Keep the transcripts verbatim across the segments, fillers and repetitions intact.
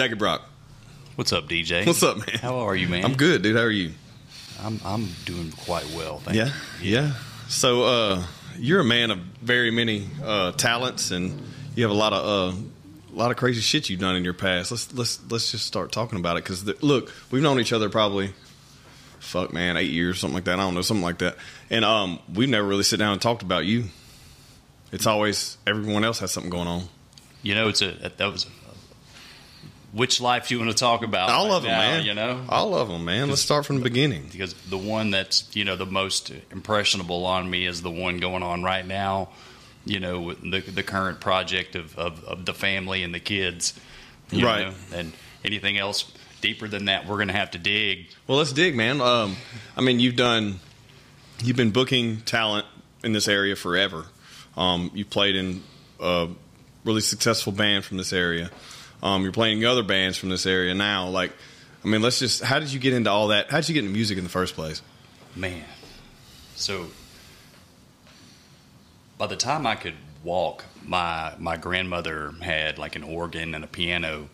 Jackie Brock. What's up, D J? What's up, man? How are you, man? I'm good, dude. How are you? I'm I'm doing quite well, thank yeah, you. Yeah, yeah. So uh, you're a man of very many uh, talents, and you have a lot of uh, a lot of crazy shit you've done in your past. Let's let's let's just start talking about it because look, we've known each other probably. Fuck, man, eight years, something like that. I don't know, something like that. And um, we've never really sat down and talked about you. It's always everyone else has something going on. You know, it's a that was. A, which life do you want to talk about? All of them, man. You know, all of them, man. Let's start from the beginning because the one that's you know the most impressionable on me is the one going on right now. You know, the the current project of of, of the family and the kids, you right? Know? And anything else. Deeper than that, we're going to have to dig. Well, let's dig, man. Um, I mean, you've done, you've been booking talent in this area forever. Um, you played in a really successful band from this area. Um, you're playing other bands from this area now. Like, I mean, let's just, how did you get into all that? How did you get into music in the first place? Man. So, by the time I could walk, my, my grandmother had like an organ and a piano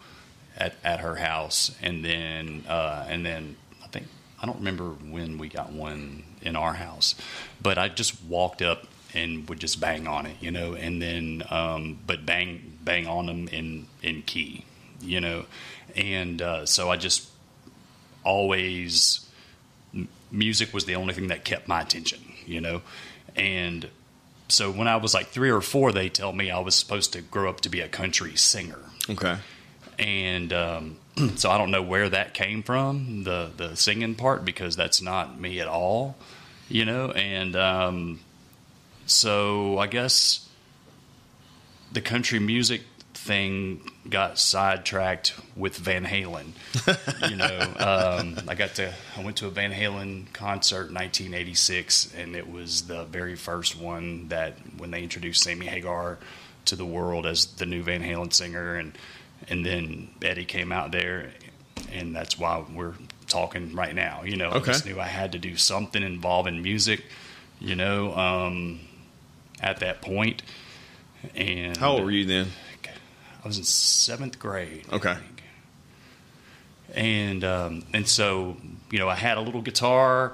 At, at her house, and then uh, and then I think I don't remember when we got one in our house, but I just walked up and would just bang on it, you know, and then um, but bang bang on them in in key, you know, and uh, so I just always m- music was the only thing that kept my attention, you know, and so when I was like three or four, they tell me I was supposed to grow up to be a country singer. Okay. And um, so I don't know where that came from, the, the singing part, because that's not me at all, you know. And um, so I guess the country music thing got sidetracked with Van Halen. You know, um, I got to I went to a Van Halen concert in nineteen eighty-six, and it was the very first one that when they introduced Sammy Hagar to the world as the new Van Halen singer, and And then Eddie came out there, and that's why we're talking right now. You know, okay. I just knew I had to do something involving music, you know, um, at that point. And how old were you then? I was in seventh grade. Okay. I think. And, um, and so, you know, I had a little guitar.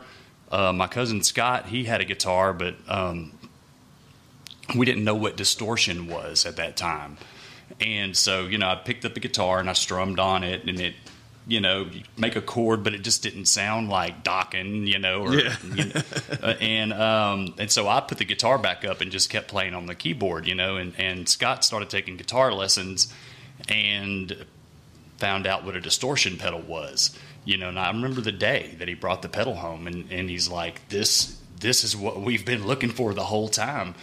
Uh, my cousin Scott, he had a guitar, but um, we didn't know what distortion was at that time. And so, you know, I picked up the guitar and I strummed on it, and it, you know, make a chord, but it just didn't sound like docking, you know. Or, yeah. You know, and um, and so I put the guitar back up and just kept playing on the keyboard, you know. And, and Scott started taking guitar lessons and found out what a distortion pedal was, you know. And I remember the day that he brought the pedal home, and, and he's like, this this is what we've been looking for the whole time.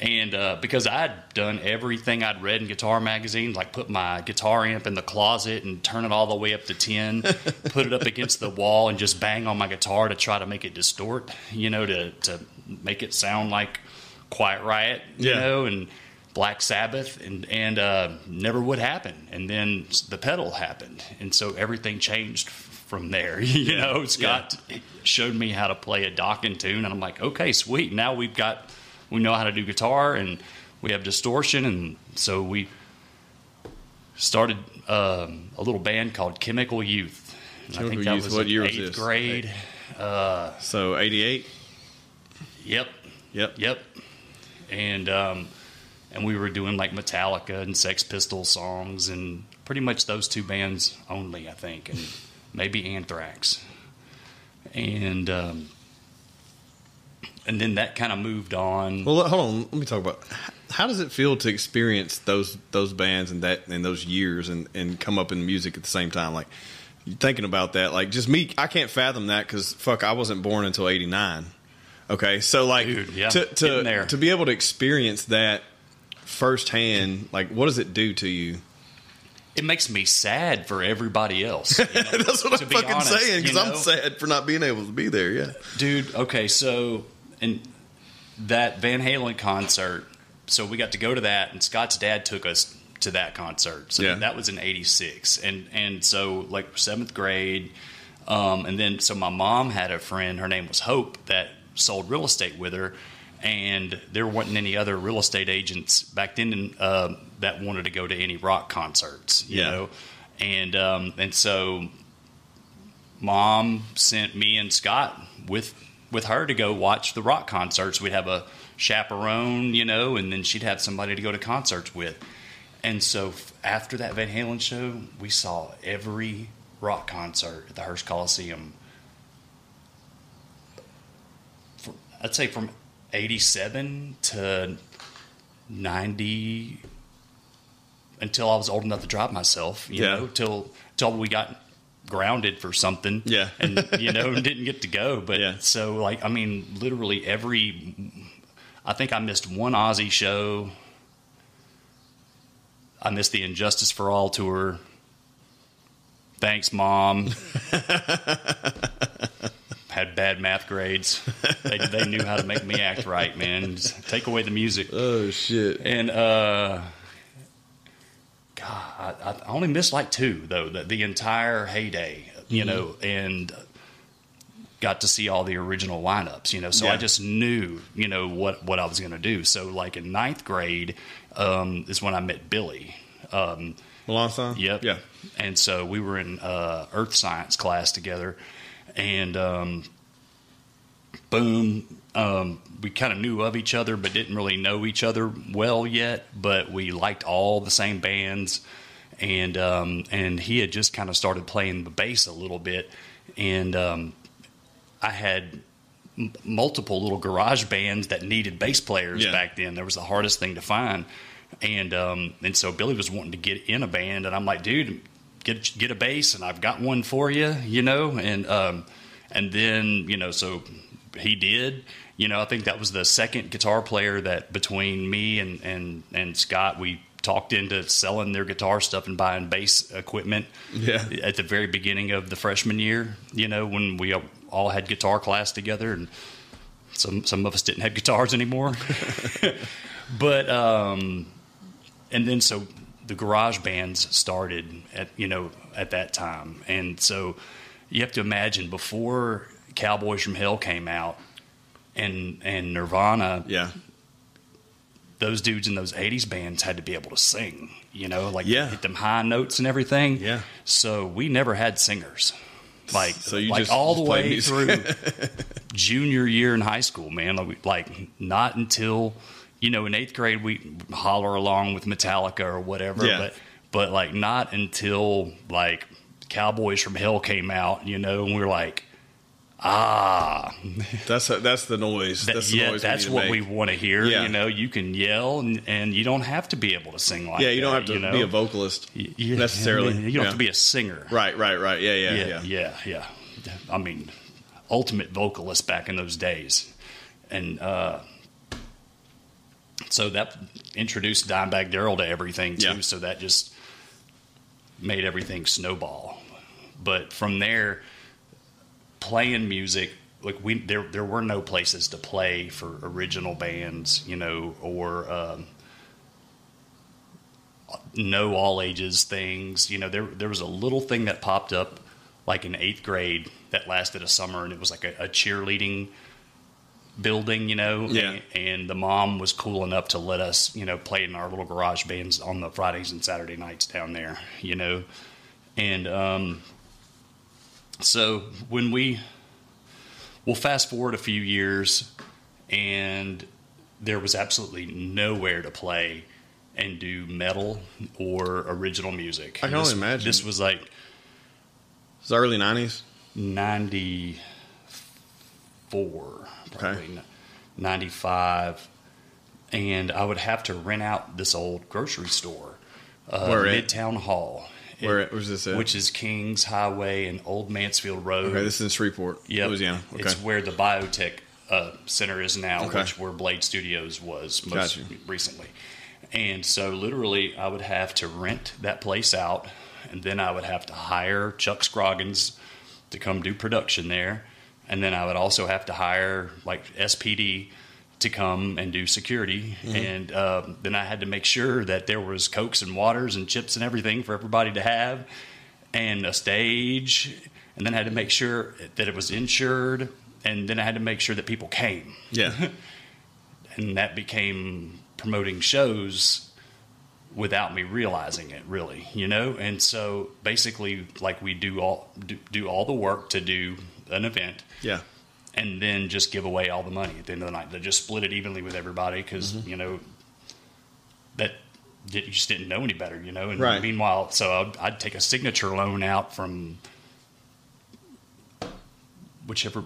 And uh, because I'd done everything I'd read in guitar magazines, like put my guitar amp in the closet and turn it all the way up to ten, put it up against the wall and just bang on my guitar to try to make it distort, you know, to, to make it sound like Quiet Riot, you yeah. know, and Black Sabbath, and, and uh, never would happen. And then the pedal happened. And so everything changed from there, you know. Scott yeah. showed me how to play a docking tune, and I'm like, okay, sweet. Now we've got... We know how to do guitar, and we have distortion, and so we started um, a little band called Chemical Youth. And Chemical I think that Youth, was what year eighth was this? grade. Eight. Uh, so eighty-eight. Yep. Yep. Yep. And um, and we were doing like Metallica and Sex Pistols songs, and pretty much those two bands only, I think, and maybe Anthrax. And. Um, And then that kind of moved on. Well, hold on. Let me talk about how does it feel to experience those those bands and that and those years and, and come up in music at the same time. Like thinking about that, like just me, I can't fathom that because fuck, I wasn't born until eighty-nine. Okay, so like Dude, yeah, to to, to be able to experience that firsthand, like what does it do to you? It makes me sad for everybody else. You know, that's what I'm fucking honest, saying because you know? I'm sad for not being able to be there. Yeah, dude. Okay, so. And that Van Halen concert, so we got to go to that, and Scott's dad took us to that concert. So yeah. that was in eighty-six. And and so, like, seventh grade. Um, and then, so my mom had a friend, her name was Hope, that sold real estate with her. And there wasn't any other real estate agents back then uh, that wanted to go to any rock concerts, you yeah. know. And um, and so Mom sent me and Scott with with her to go watch the rock concerts. We'd have a chaperone, you know, and then she'd have somebody to go to concerts with. And so after that Van Halen show, we saw every rock concert at the Hearst Coliseum. For, I'd say from eighty-seven to ninety, until I was old enough to drive myself, you yeah. know, till till we got grounded for something, yeah, and you know, didn't get to go. But yeah. so, like, I mean, literally every, I think I missed one Ozzy show. I missed the Injustice for All tour. Thanks, Mom. Had bad math grades. They they knew how to make me act right, man. Just take away the music. Oh shit. And uh. God, I, I only missed like two, though, the, the entire heyday, you mm-hmm. know, and got to see all the original lineups, you know, so yeah. I just knew, you know, what, what I was going to do. So, like, in ninth grade um, is when I met Billy. Um, Melanson? Yep. Yeah. And so we were in uh, earth science class together, and um, boom, um, we kind of knew of each other, but didn't really know each other well yet, but we liked all the same bands. And, um, and he had just kind of started playing the bass a little bit. And, um, I had m- multiple little garage bands that needed bass players yeah. back then. That was the hardest thing to find. And, um, and so Billy was wanting to get in a band, and I'm like, dude, get, get a bass. And I've got one for you, you know? And, um, and then, you know, so he did. You know, I think that was the second guitar player that between me and, and, and Scott, we talked into selling their guitar stuff and buying bass equipment yeah. at the very beginning of the freshman year, you know, when we all had guitar class together, and some some of us didn't have guitars anymore. But, um, and then so the garage bands started at, you know, at that time. And so you have to imagine, before Cowboys from Hell came out, And and Nirvana, yeah, those dudes in those eighties bands had to be able to sing, you know, like yeah. hit them high notes and everything. Yeah. So we never had singers, like so you like just, all the way music. Through junior year in high school, man. Like, like not until, you know, in eighth grade we holler along with Metallica or whatever, yeah. but but like not until like Cowboys from Hell came out, you know, and we we're like. Ah, that's a, that's the noise. That's the yeah, noise that's we what make. We want to hear. Yeah. You know, you can yell, and, and you don't have to be able to sing like. Yeah, you don't that, have to you know? Be a vocalist yeah, necessarily. You don't yeah. have to be a singer. Right, right, right. Yeah, yeah, yeah, yeah, yeah, yeah. I mean, ultimate vocalist back in those days, and uh, so that introduced Dimebag Darrell to everything too. Yeah. So that just made everything snowball. But from there. Playing music, like we there, there were no places to play for original bands, you know, or um, no all ages things. You know, there there was a little thing that popped up, like in eighth grade, that lasted a summer, and it was like a, a cheerleading building, you know. Yeah. And, and the mom was cool enough to let us, you know, play in our little garage bands on the Fridays and Saturday nights down there, you know, and um. So when we, we'll fast forward a few years, and there was absolutely nowhere to play and do metal or original music. I can this, only imagine. This was like... It was the early nineties? ninety-four, probably. Okay. ninety-five. And I would have to rent out this old grocery store, uh, Midtown it? Hall. It, Where it, was this at? Which is Kings Highway and Old Mansfield Road. Okay, this is in Shreveport, yep. Louisiana. Okay. It's where the biotech uh, center is now, okay. which where Blade Studios was most gotcha. recently. And so literally I would have to rent that place out, and then I would have to hire Chuck Scroggins to come do production there. And then I would also have to hire like S P D to come and do security. Mm-hmm. And uh, then I had to make sure that there was Cokes and waters and chips and everything for everybody to have, and a stage. And then I had to make sure that it was insured. And then I had to make sure that people came. Yeah. And that became promoting shows without me realizing it, really, you know? And so basically, like, we do all do, do all the work to do an event. Yeah. And then just give away all the money at the end of the night. They just split it evenly with everybody because, mm-hmm. you know, that you just didn't know any better, you know? And right. meanwhile, so I'd, I'd take a signature loan out from whichever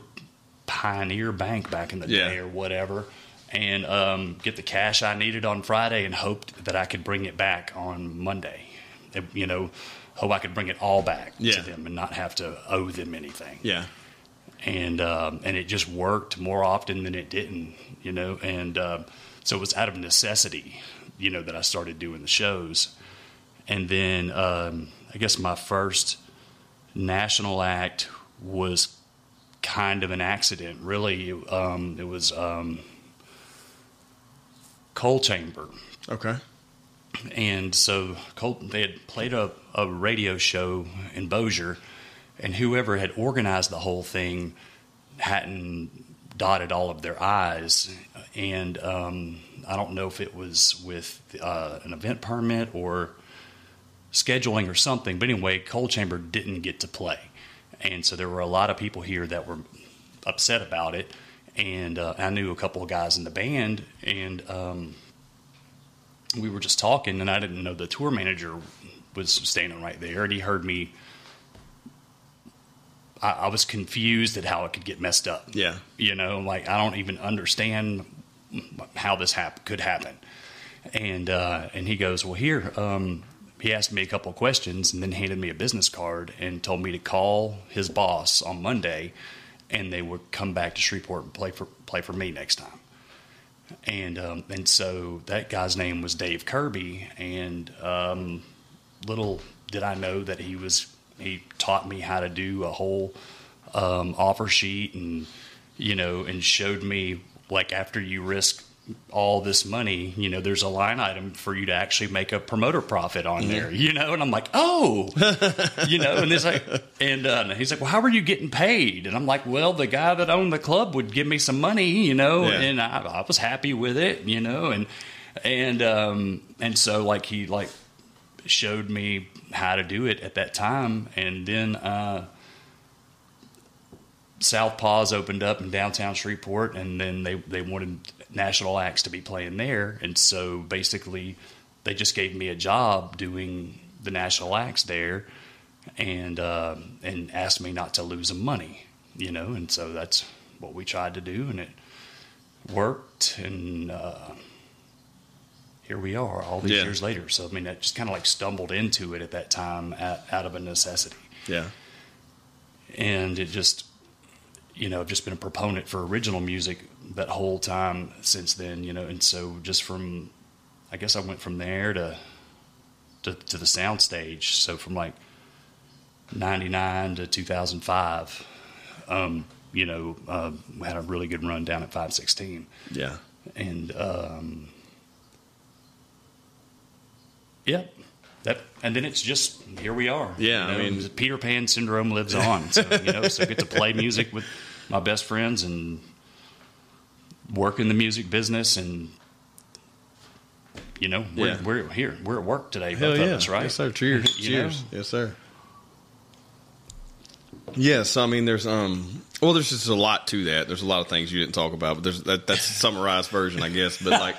Pioneer Bank back in the yeah. day or whatever, and um, get the cash I needed on Friday and hoped that I could bring it back on Monday. It, you know, hope I could bring it all back yeah. to them and not have to owe them anything. Yeah. And um, and it just worked more often than it didn't, you know. And um, so it was out of necessity, you know, that I started doing the shows. And then um, I guess my first national act was kind of an accident, really. Um, it was um, Coal Chamber. Okay. And so Coal, they had played a, a radio show in Bossier, and whoever had organized the whole thing hadn't dotted all of their I's. And um, I don't know if it was with uh, an event permit or scheduling or something, but anyway, Coal Chamber didn't get to play. And so there were a lot of people here that were upset about it. And uh, I knew a couple of guys in the band, and um, we were just talking, and I didn't know the tour manager was standing right there, and he heard me. I, I was confused at how it could get messed up. Yeah. You know, like, I don't even understand how this hap- could happen. And uh, and he goes, well, here, um, he asked me a couple of questions and then handed me a business card and told me to call his boss on Monday, and they would come back to Shreveport and play for play for me next time. And um, and so that guy's name was Dave Kirby, and um, little did I know that he was he taught me how to do a whole um, offer sheet, and you know, and showed me, like, after you risk all this money, you know, there's a line item for you to actually make a promoter profit on there, you know? And I'm like, oh, you know, and it's like, and uh, he's like, well, how are you getting paid? And I'm like, well, the guy that owned the club would give me some money, you know, yeah. and I, I was happy with it, you know? And, and, um, and so like, he like showed me how to do it at that time. And then, uh, Southpaws opened up in downtown Shreveport, and then they, they wanted national acts to be playing there. And so basically they just gave me a job doing the national acts there, and, um, and asked me not to lose them money, you know? And so that's what we tried to do, and it worked. And, uh, here we are all these yeah. years later. So, I mean, I just kind of like stumbled into it at that time at, out of a necessity. Yeah. And it just, you know, I've just been a proponent for original music that whole time since then, you know. And so just from, I guess I went from there to, to, to the Soundstage. So from like ninety-nine to two thousand five, um, you know, uh, we had a really good run down at five sixteen. Yeah. And, um, yeah. That, and then it's just, here we are. Yeah, you know, I mean, Peter Pan syndrome lives on. So, you know, so I get to play music with my best friends and work in the music business, and you know, we're, yeah. we're here. We're at work today, both yeah. of us, right? Yes, sir. Cheers. Cheers. Know? Yes, sir. Yes, I mean, there's um, well, there's just a lot to that. There's a lot of things you didn't talk about, but there's that, that's a summarized version, I guess. But like.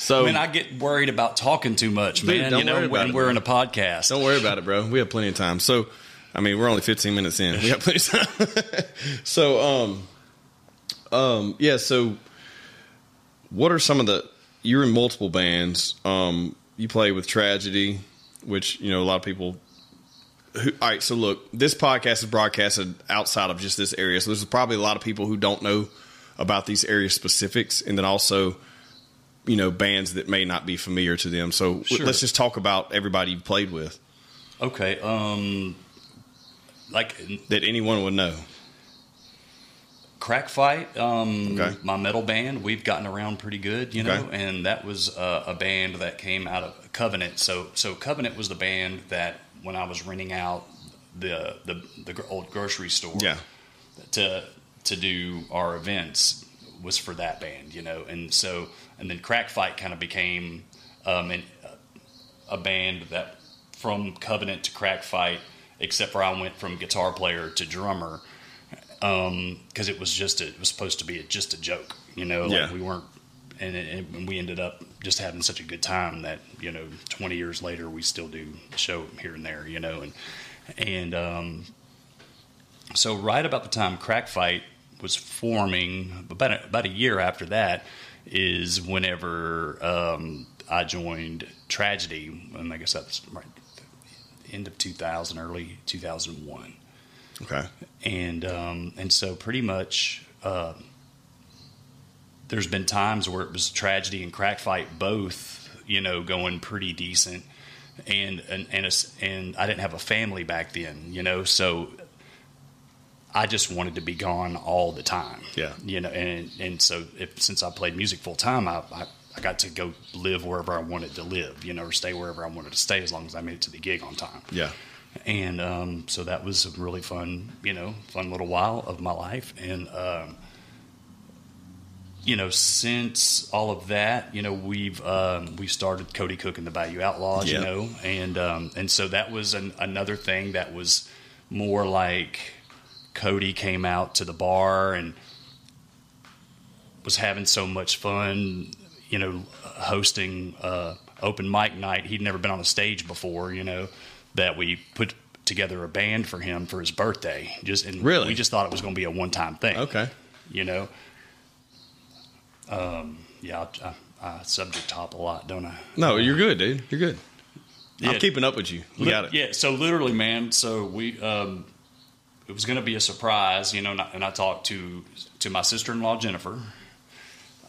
So, I mean, I get worried about talking too much, man. Dude, don't you know, worry about when it, we're bro. in a podcast. Don't worry about it, bro. We have plenty of time. So, I mean, we're only fifteen minutes in. We have plenty of time. so, um, um, yeah. So, what are some of the? You're in multiple bands. Um, you play with Tragedy, which, you know, a lot of people. Who, all right. So, look, this podcast is broadcasted outside of just this area, so there's probably a lot of people who don't know about these area specifics, and then also, you know, bands that may not be familiar to them. So sure. let's just talk about everybody you've played with. Okay. Um, like that anyone would know. Crack Fight. Um, okay. My metal band, we've gotten around pretty good, you know, okay. and that was uh, a band that came out of Covenant. So, so Covenant was the band that when I was renting out the, the, the old grocery store yeah. to, to do our events was for that band, you know? And so, and then Crack Fight kind of became um, an, a band that from Covenant to Crack Fight, except for I went from guitar player to drummer, um, because it was just a, it was supposed to be a, just a joke, you know. Like yeah. we weren't, and, it, and we ended up just having such a good time that, you know, twenty years later we still do a show here and there, you know, and and um, so right about the time Crack Fight was forming, about a, about a year after that, is whenever um, I joined Tragedy, and I guess that's right end of two thousand, early two thousand one. Okay. And um, and so pretty much uh, there's been times where it was Tragedy and Crack Fight both, you know, going pretty decent, and and and, a, and I didn't have a family back then, you know, so I just wanted to be gone all the time. Yeah. You know, and and so if, since I played music full time, I, I I got to go live wherever I wanted to live, you know, or stay wherever I wanted to stay as long as I made it to the gig on time. Yeah. And um, so that was a really fun, you know, fun little while of my life. And, um, you know, since all of that, you know, we've um, we started Cody Cook and the Bayou Outlaws, yeah. you know, and um, and so that was an, another thing that was more like Cody came out to the bar and was having so much fun, you know, hosting uh, open mic night. He'd never been on a stage before, you know, that we put together a band for him for his birthday. Just and really? We just thought it was going to be a one-time thing. Okay. You know? Um, yeah, I, I, I subject hop a lot, don't I? No, you're good, dude. You're good. Yeah. I'm keeping up with you. We Li- got it. Yeah, so literally, man, so we... Um, it was going to be a surprise, you know, and I, and I talked to to my sister-in-law, Jennifer,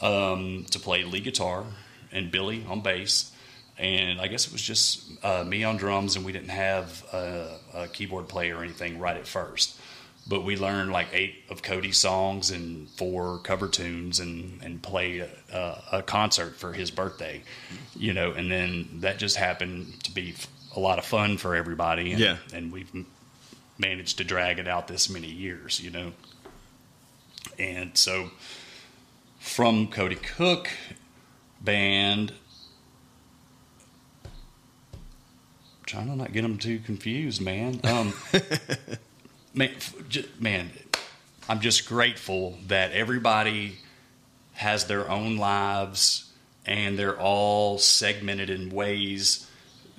Um, to play lead guitar and Billy on bass, and I guess it was just uh, me on drums, and we didn't have uh, a keyboard player or anything right at first, but we learned like eight of Cody's songs and four cover tunes and, and played a, a concert for his birthday, you know, and then that just happened to be a lot of fun for everybody, and, yeah. and we've managed to drag it out this many years, you know, and so... From Cody Cook Band, I'm trying to not get them too confused, man. Um, man, just, man, I'm just grateful that everybody has their own lives and they're all segmented in ways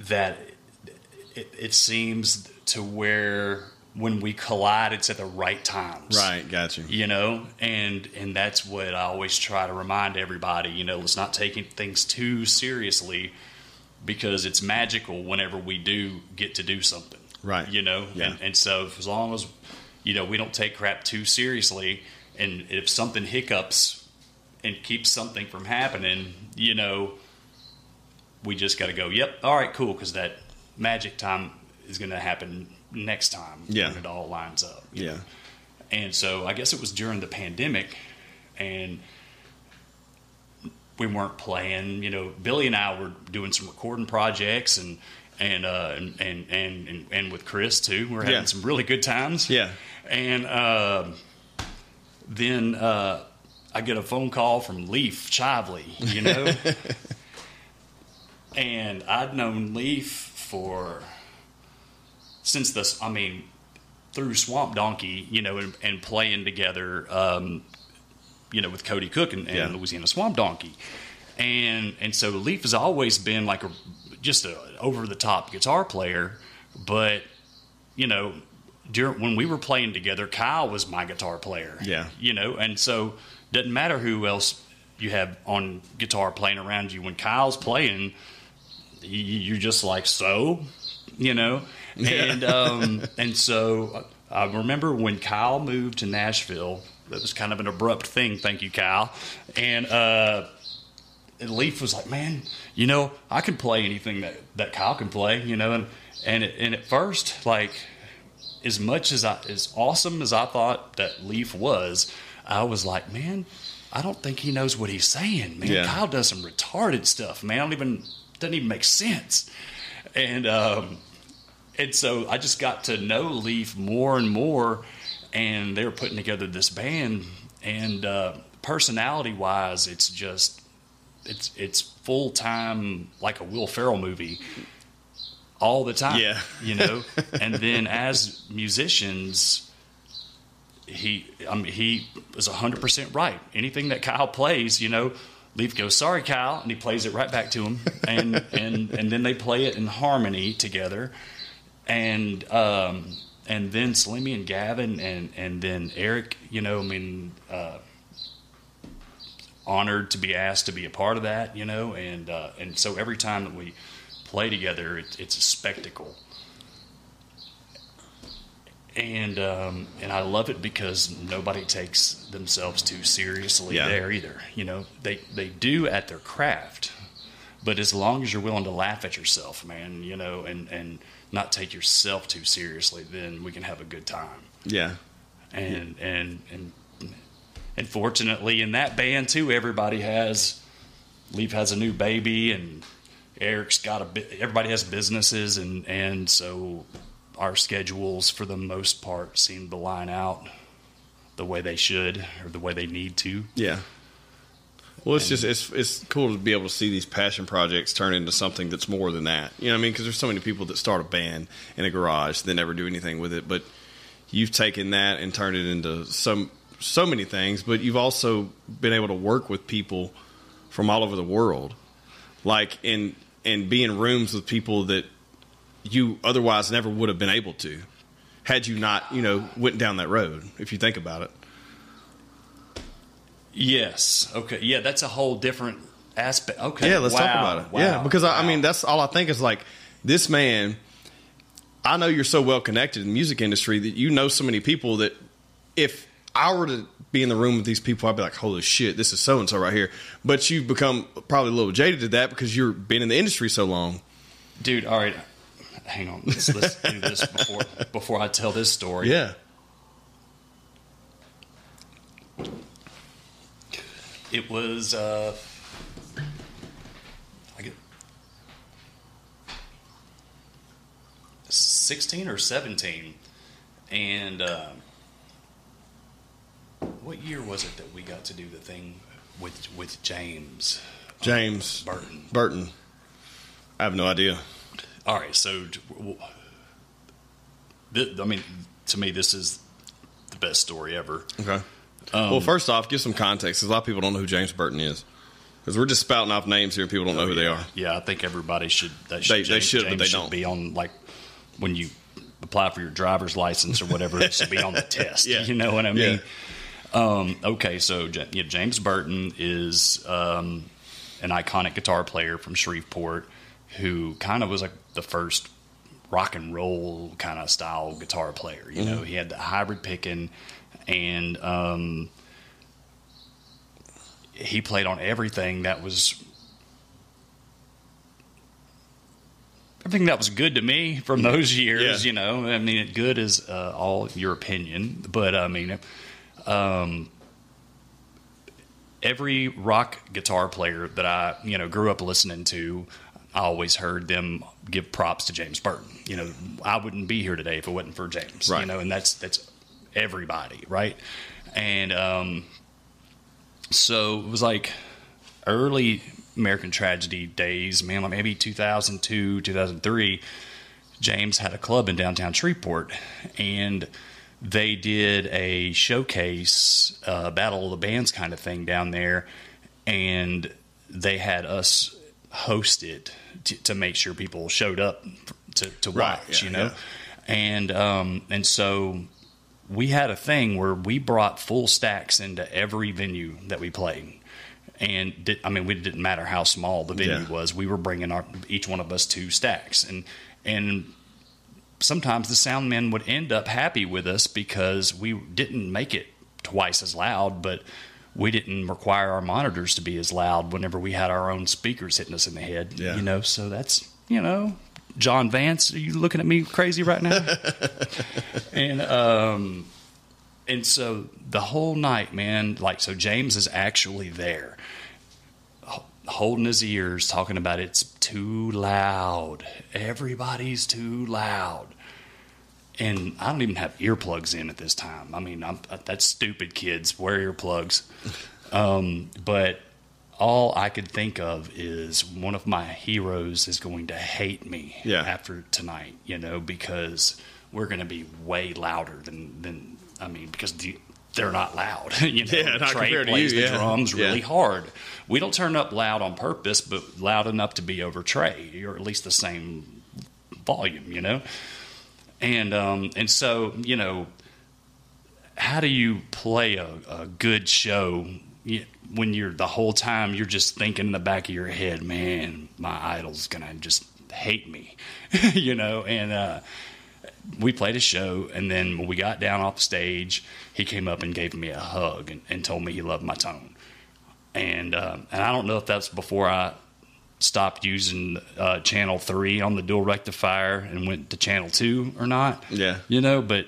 that it, it, it seems to where. When we collide, it's at the right times. Right, gotcha. You know, and and that's what I always try to remind everybody, you know, let's not take things too seriously because it's magical whenever we do get to do something. Right. You know, yeah. and, and so as long as, you know, we don't take crap too seriously, and if something hiccups and keeps something from happening, you know, we just got to go, yep, all right, cool, because that magic time is going to happen next time yeah. when it all lines up. Yeah. Know? And so I guess it was during the pandemic and we weren't playing, you know, Billy and I were doing some recording projects and, and, uh, and, and, and, and, and with Chris too, we we're having yeah. some really good times. Yeah. And, uh, then, uh, I get a phone call from Leif Shively, you know, and I'd known Leif for, since this, I mean, through Swamp Donkey, you know, and, and playing together, um, you know, with Cody Cook and, and yeah. Louisiana Swamp Donkey. And and so Leif has always been like a, just an over-the-top guitar player. But, you know, during, when we were playing together, Kyle was my guitar player. Yeah. You know, and so doesn't matter who else you have on guitar playing around you. When Kyle's playing, you're just like, so, you know. Yeah. And um, and so I remember when Kyle moved to Nashville, that was kind of an abrupt thing. Thank you, Kyle. And, uh, and Leif was like, man, you know, I can play anything that, that Kyle can play, you know. And and, it, and at first, like, as much as I, as awesome as I thought that Leif was, I was like, man, I don't think he knows what he's saying, man. Yeah. Kyle does some retarded stuff, man. I don't even, doesn't even make sense. And, um, And so I just got to know Leif more and more, and they were putting together this band. And uh, personality-wise, it's just it's it's full time, like a Will Ferrell movie, all the time. Yeah, you know. And then as musicians, he I mean he was a hundred percent right. Anything that Kyle plays, you know, Leif goes, "Sorry, Kyle," and he plays it right back to him, and and and then they play it in harmony together, and um and then Slimmy and Gavin and and then Eric, you know, I mean. Uh, honored to be asked to be a part of that, you know, and uh, and so every time that we play together, it, it's a spectacle, and um, and I love it because nobody takes themselves too seriously yeah. there either, you know. They they do at their craft, but as long as you're willing to laugh at yourself, man, you know, and and not take yourself too seriously, then we can have a good time. Yeah, and yeah. and and. And fortunately, in that band too, everybody has. Leif has a new baby, and Eric's got a bit. Everybody has businesses, and and so our schedules, for the most part, seem to line out the way they should, or the way they need to. Yeah. Well, it's and, just it's it's cool to be able to see these passion projects turn into something that's more than that. You know what I mean? Because there's so many people that start a band in a garage, they never do anything with it. But you've taken that and turned it into some. So many things, but you've also been able to work with people from all over the world, like in and be in rooms with people that you otherwise never would have been able to, had you not, you know, went down that road. If you think about it. Yes. Okay. Yeah, that's a whole different aspect. Okay. Yeah. Let's wow. talk about it. Wow. Yeah, because wow. I, I mean, that's all I think is like this man. I know you're so well connected in the music industry that you know so many people that if I were to be in the room with these people, I'd be like, holy shit, this is so-and-so right here. But you've become probably a little jaded to that because you've been in the industry so long. Dude, all right. Hang on. Let's, let's do this before before I tell this story. Yeah. It was... Uh, I get sixteen or seventeen. And... Uh, What year was it that we got to do the thing with with James? James um, Burton. Burton. I have no idea. All right, so I mean, to me, this is the best story ever. Okay. Um, well, first off, give some context, because a lot of people don't know who James Burton is, because we're just spouting off names here, and people don't oh, know who yeah. they are. Yeah, I think everybody should. They should. They, James, they should, James but they should don't. Be on like when you apply for your driver's license or whatever. It should be on the test. Yeah. You know what I mean? Yeah. Um, okay, so yeah, James Burton is um, an iconic guitar player from Shreveport who kind of was like the first rock and roll kind of style guitar player. You mm-hmm. know, he had the hybrid picking, and um, he played on everything that was everything that was good to me from those years. Yeah. You know, I mean, good is uh, all your opinion, but I mean. Um, every rock guitar player that I, you know, grew up listening to, I always heard them give props to James Burton. You know, I wouldn't be here today if it wasn't for James, right. You know, and that's, that's everybody. Right. And, um, so it was like early American Tragedy days, man, like maybe two thousand two, two thousand three, James had a club in downtown Shreveport, and they did a showcase, uh, Battle of the Bands kind of thing down there, and they had us host it to, to make sure people showed up to, to watch, right, yeah, you know? Yeah. And um, and so we had a thing where we brought full stacks into every venue that we played. And, did, I mean, it didn't matter how small the venue yeah. was. We were bringing our, each one of us two stacks. And and... sometimes the sound men would end up happy with us because we didn't make it twice as loud, but we didn't require our monitors to be as loud whenever we had our own speakers hitting us in the head, yeah. you know? So that's, you know, John Vance, are you looking at me crazy right now? and, um, and so the whole night, man, like, so James is actually there holding his ears, talking about it's too loud. Everybody's too loud. And I don't even have earplugs in at this time. I mean, I'm, that's stupid, kids. Wear earplugs. Um, but all I could think of is one of my heroes is going to hate me yeah. after tonight, you know, because we're going to be way louder than, than I mean, because the, they're not loud. You know, yeah, not Trey plays to you, the yeah. drums really yeah. hard. We don't turn up loud on purpose, but loud enough to be over Trey, or at least the same volume, you know? And, um, and so, you know, how do you play a, a good show when you're the whole time you're just thinking in the back of your head, man, my idol's going to just hate me, you know? And, uh, we played a show, and then when we got down off stage, he came up and gave me a hug and, and told me he loved my tone. And um, and I don't know if that's before I stopped using uh, channel three on the dual rectifier and went to channel two or not. Yeah. You know, but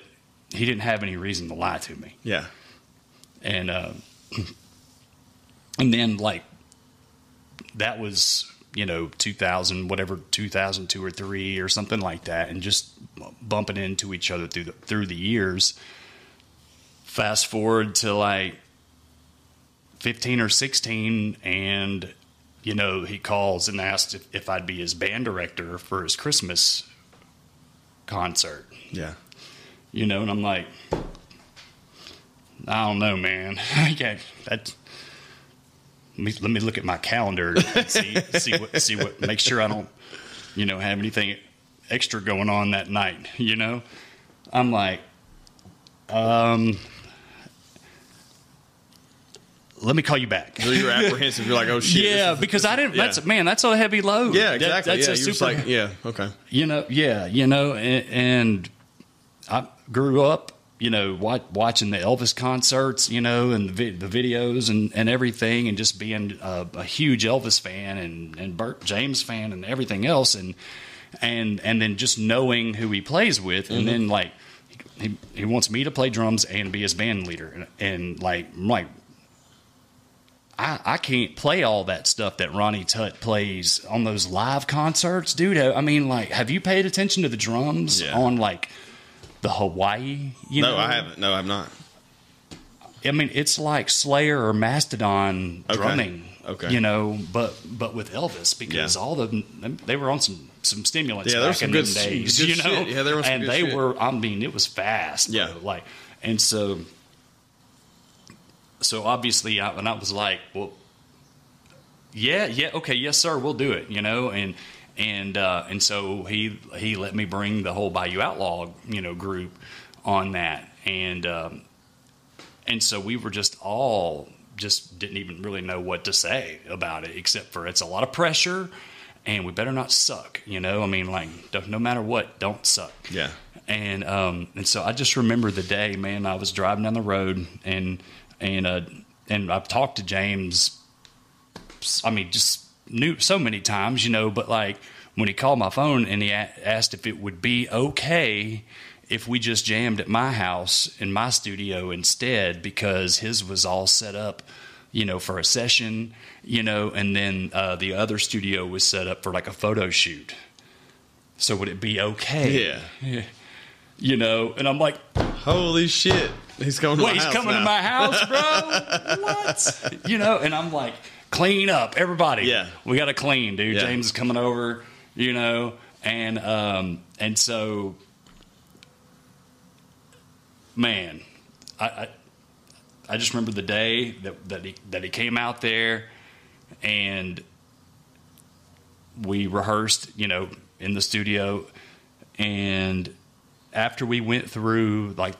he didn't have any reason to lie to me. Yeah. And uh, and then, like, that was... you know, two thousand, whatever, two thousand two or three or something like that. And just bumping into each other through the, through the years. Fast forward to like fifteen or sixteen. And, you know, he calls and asks if, if I'd be his band director for his Christmas concert. Yeah. You know, and I'm like, I don't know, man. Okay. That's, Let me, let me look at my calendar and see, see what, see what, make sure I don't, you know, have anything extra going on that night. You know, I'm like, um, let me call you back. So you're apprehensive. You're like, oh shit. Yeah. Is, because I didn't, yeah. that's man, that's a heavy load. Yeah, exactly. That, that's yeah, a super, just like, yeah. Okay. You know, yeah. You know, and, and I grew up, you know, watching the Elvis concerts, you know, and the, the videos and, and everything, and just being a, a huge Elvis fan and, and Burt James fan and everything else. And, and, and then just knowing who he plays with. And mm-hmm. then like, he, he wants me to play drums and be his band leader. And, and like, I'm like, I, I can't play all that stuff that Ronnie Tutt plays on those live concerts, dude. I mean, like, have you paid attention to the drums yeah. on like, the Hawaii, you no, know? No, I haven't. No, I've not. I mean, it's like Slayer or Mastodon okay. drumming, okay. you know, but but with Elvis, because yeah. all the they were on some some stimulants yeah, back some in good, the days, good you know. Shit. Yeah, there was some and good they shit. Were. I mean, it was fast. Yeah, bro. Like and so so obviously, I, and I was like, well, yeah, yeah, okay, yes, sir, we'll do it, you know, and. And, uh, and so he, he let me bring the whole Bayou Outlaw, you know, group on that. And, um, and so we were just all just didn't even really know what to say about it, except for it's a lot of pressure and we better not suck, you know, I mean, like no matter what, don't suck. Yeah. And, um, and so I just remember the day, man, I was driving down the road and, and, uh, and I've talked to James, I mean, just, knew so many times, you know, but like when he called my phone and he a- asked if it would be okay if we just jammed at my house in my studio instead, because his was all set up, you know, for a session, you know, and then uh, the other studio was set up for like a photo shoot. So would it be okay? Yeah. yeah. You know, and I'm like, holy shit. He's going to wait, my he's house coming now. To my house, bro. What? You know, and I'm like, clean up, everybody. Yeah. We got to clean, dude. Yeah. James is coming over, you know. And um, and so, man, I, I I just remember the day that, that, he, that he came out there and we rehearsed, you know, in the studio. And after we went through, like,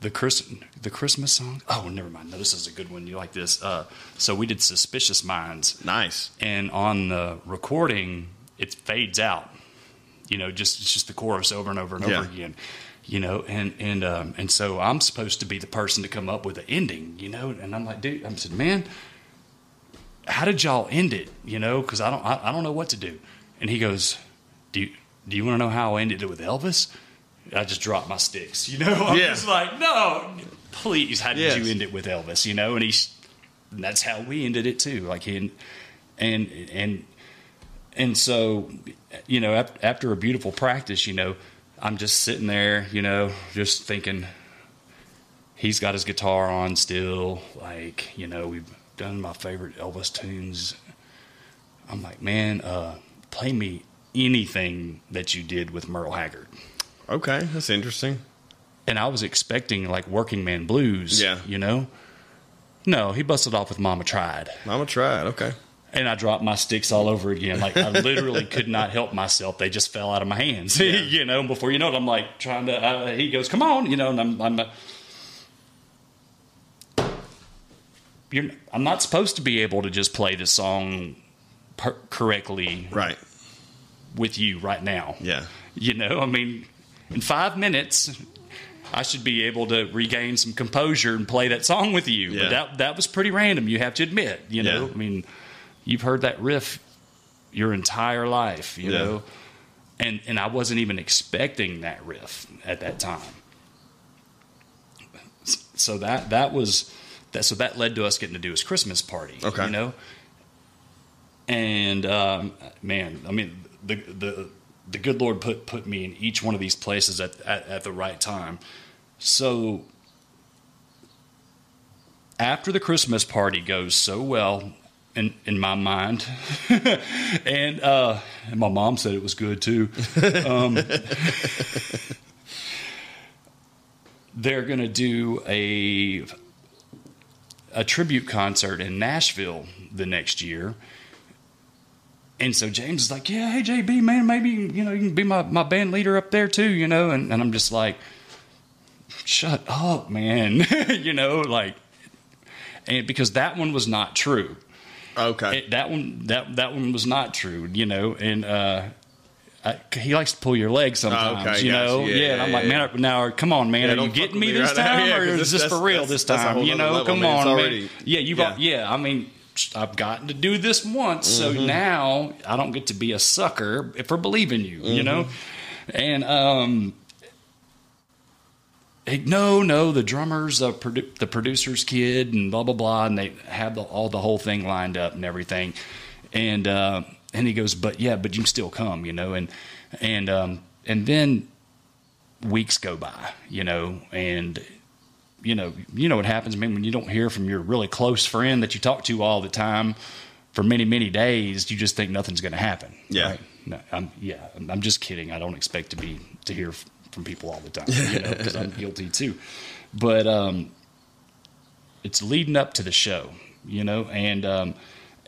The Chris, the Christmas song. Oh, never mind. No, this is a good one. You like this? Uh, so we did "Suspicious Minds." Nice. And on the recording, it fades out. You know, just it's just the chorus over and over and yeah. over again. You know, and and um, and so I'm supposed to be the person to come up with an ending. You know, and I'm like, dude, I'm said, man, how did y'all end it? You know, because I don't, I, I don't know what to do. And he goes, do you, do you want to know how I ended it with Elvis? I just dropped my sticks, you know? I yeah. was like, no, please, how did yes. you end it with Elvis, you know? And he's, and that's how we ended it too. Like, he, and, and, and so, you know, after a beautiful practice, you know, I'm just sitting there, you know, just thinking he's got his guitar on still. Like, you know, we've, done my favorite Elvis tunes. I'm like, man, uh, play me anything that you did with Merle Haggard. Okay, that's interesting. And I was expecting, like, Working Man Blues, yeah. you know? No, he busted off with Mama Tried. Mama Tried, okay. And I dropped my sticks all over again. Like, I literally could not help myself. They just fell out of my hands, yeah. you know? And before you know it, I'm, like, trying to... Uh, he goes, come on, you know? And I'm... I'm uh, You're, I'm not supposed to be able to just play this song per- correctly right. with you right now. Yeah. You know, I mean, in five minutes, I should be able to regain some composure and play that song with you. Yeah. But that, that was pretty random, you have to admit. You know, yeah. I mean, you've heard that riff your entire life, you yeah. know. And, and I wasn't even expecting that riff at that time. So that that was... That, so that led to us getting to do his Christmas party, okay. you know? And, um, man, I mean, the, the, the good Lord put, put me in each one of these places at, at, at the right time. So after the Christmas party goes so well in, in my mind, and, uh, and my mom said it was good too. Um, they're going to do a... a tribute concert in Nashville the next year. And so James is like, yeah, hey J B, man, maybe, you know, you can be my, my band leader up there too, you know? And, and I'm just like, shut up, man. you know, like, and because that one was not true. Okay. It, that one, that, that one was not true, you know? And, uh, I, he likes to pull your leg sometimes, oh, okay, you know? Yeah, yeah, yeah, and I'm like, yeah. man, now, come on, man. Yeah, are you getting me this right time, yeah, or is this for real this time? You know, level, come man. on, already, man. Yeah, you've, yeah. All, yeah, I mean, I've gotten to do this once, mm-hmm. so now I don't get to be a sucker for believing you, mm-hmm. you know? And, um, no, no, the drummer's the, produ- the producer's kid and blah, blah, blah, and they have the, all the whole thing lined up and everything. And, uh, And he goes, but yeah, but you can still come, you know, and, and, um, and then weeks go by, you know, and, you know, you know what happens. I mean, when you don't hear from your really close friend that you talk to all the time for many, many days, you just think nothing's going to happen. Yeah. Right? No, I'm, yeah, I'm just kidding. I don't expect to be, to hear from people all the time, you know, because I'm guilty too. But, um, it's leading up to the show, you know, and, um,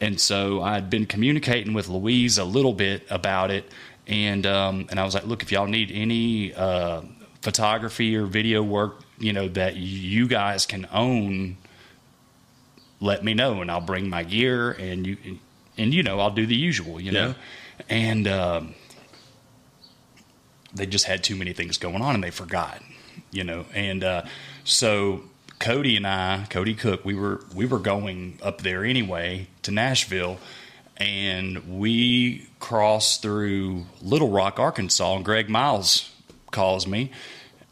And so I'd been communicating with Louise a little bit about it. And, um, and I was like, look, if y'all need any, uh, photography or video work, you know, that you guys can own, let me know. And I'll bring my gear and you, and, and you know, I'll do the usual, you yeah. know? And, um, they just had too many things going on and they forgot, you know? And, uh, so Cody and I, Cody Cook, we were we were going up there anyway to Nashville, and we crossed through Little Rock, Arkansas, and Greg Miles calls me,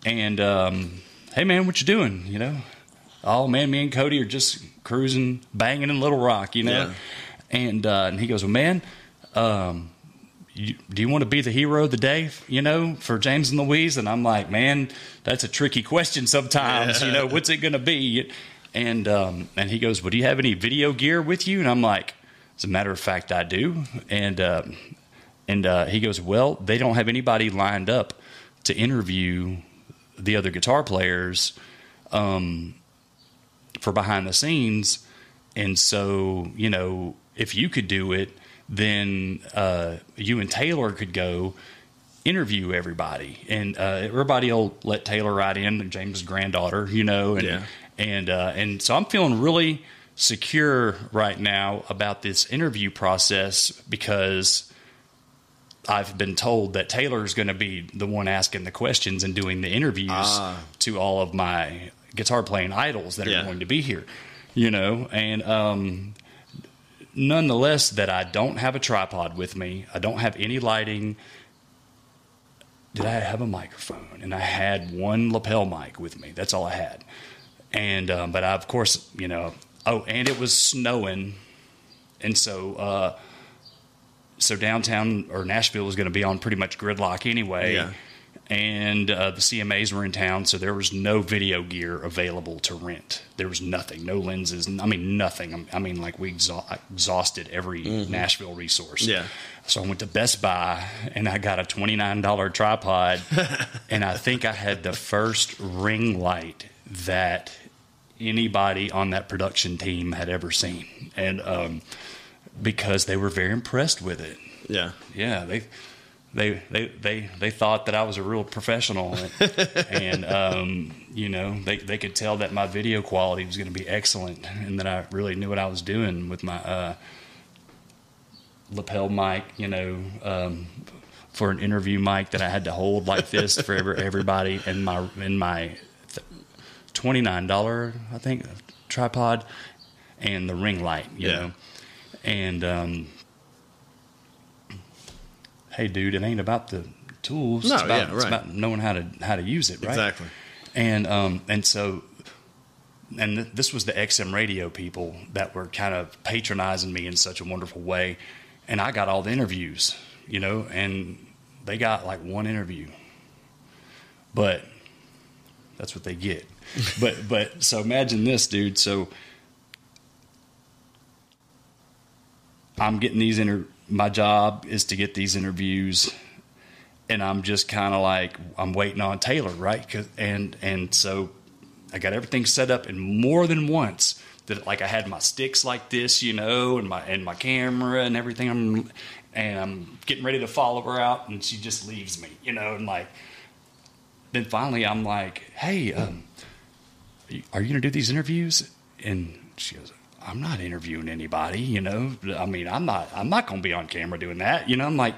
and, um, hey, man, what you doing, you know? Oh, man, me and Cody are just cruising, banging in Little Rock, you know? Yeah. And, uh, and he goes, well, man, um, you, do you want to be the hero of the day, you know, for James and Louise? And I'm like, man, that's a tricky question sometimes, yeah. you know, what's it going to be? And, um, and he goes, well, do you have any video gear with you? And I'm like, as a matter of fact, I do. And, uh, and, uh, he goes, well, they don't have anybody lined up to interview the other guitar players, um, for behind the scenes. And so, you know, if you could do it, then uh, you and Taylor could go interview everybody, and uh, everybody will let Taylor ride in, James' granddaughter, you know, and yeah. and uh, and so I'm feeling really secure right now about this interview process because I've been told that Taylor's going to be the one asking the questions and doing the interviews ah. to all of my guitar playing idols that yeah. are going to be here, you know, and um. Nonetheless, that I don't have a tripod with me. I don't have any lighting. Did I have a microphone? And I had one lapel mic with me. That's all I had. And, um, but I, of course, you know, oh, and it was snowing. And so, uh, so downtown or Nashville was going to be on pretty much gridlock anyway. Yeah. and uh, the C M As were in town, so there was no video gear available to rent. There was nothing, no lenses. I mean, nothing. I mean, like, we exa- exhausted every mm-hmm. Nashville resource. Yeah. So I went to Best Buy, and I got a twenty-nine dollars tripod, and I think I had the first ring light that anybody on that production team had ever seen, and um, because they were very impressed with it. Yeah. Yeah, they... They, they they they thought that I was a real professional, and, and um, you know, they, they could tell that my video quality was going to be excellent, and that I really knew what I was doing with my uh, lapel mic, you know, um, for an interview mic that I had to hold like this for every, everybody, and my in my twenty-nine dollars I think tripod, and the ring light, you yeah. know, and. Um, Hey, dude, it ain't about the tools. No, it's about, yeah, right. It's about knowing how to how to use it, right? Exactly. And um, and so, and th- this was the X M radio people that were kind of patronizing me in such a wonderful way, and I got all the interviews, you know, and they got like one interview, but that's what they get. but but so imagine this, dude. So I'm getting these interviews. My job is to get these interviews, and I'm just kind of like, I'm waiting on Taylor, right? 'Cause, and and so I got everything set up, and more than once that, like, I had my sticks like this, you know, and my and my camera and everything. I'm and I'm getting ready to follow her out, and she just leaves me, you know, and like, then finally I'm like, hey, um, are you, are you gonna do these interviews? And she goes, I'm not interviewing anybody, you know. I mean, I'm not, I'm not going to be on camera doing that, you know. I'm like,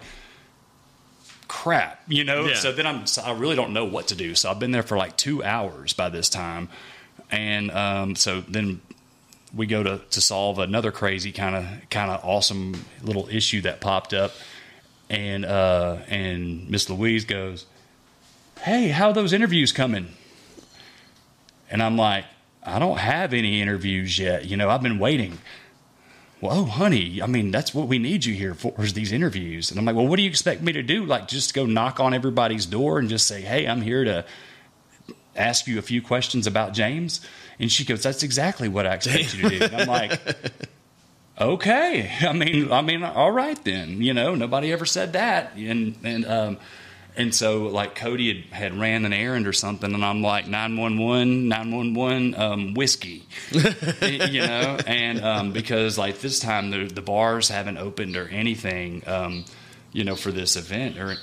crap, you know. Yeah. So then I'm, so I really don't know what to do. So I've been there for like two hours by this time, and um, so then we go to to solve another crazy kind of kind of awesome little issue that popped up, and uh, and Miss Louise goes, "Hey, how are those interviews coming?" And I'm like, I don't have any interviews yet. You know, I've been waiting. Well, oh, honey, I mean, that's what we need you here for, is these interviews. And I'm like, well, what do you expect me to do? Like, just go knock on everybody's door and just say, hey, I'm here to ask you a few questions about James? And she goes, that's exactly what I expect you to do. And I'm like, okay. I mean, I mean, all right then. You know, nobody ever said that. And, and, um, And so, like, Cody had, had ran an errand or something, and I'm like, nine one one, nine one one, um, whiskey, you know? And um, because, like, this time the, the bars haven't opened or anything, um, you know, for this event. Or,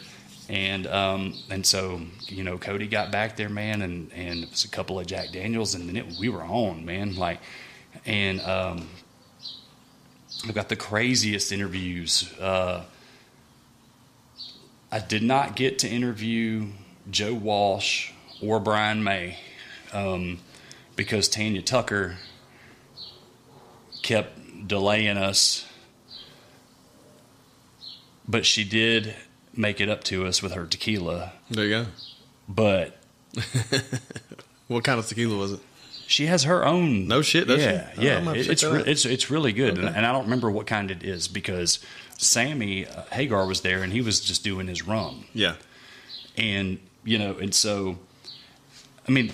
and um, and so, you know, Cody got back there, man, and, and it was a couple of Jack Daniels, and then it, we were on, man. Like, and um, I've got the craziest interviews. Uh I did not get to interview Joe Walsh or Brian May um, because Tanya Tucker kept delaying us, but she did make it up to us with her tequila. There you go. But what kind of tequila was it? She has her own. No shit, does yeah, she? Yeah, yeah. It, it's, re- it's, it's really good, okay. and, and I don't remember what kind it is because Sammy Hagar was there, and he was just doing his rum. Yeah. And, you know, and so, I mean,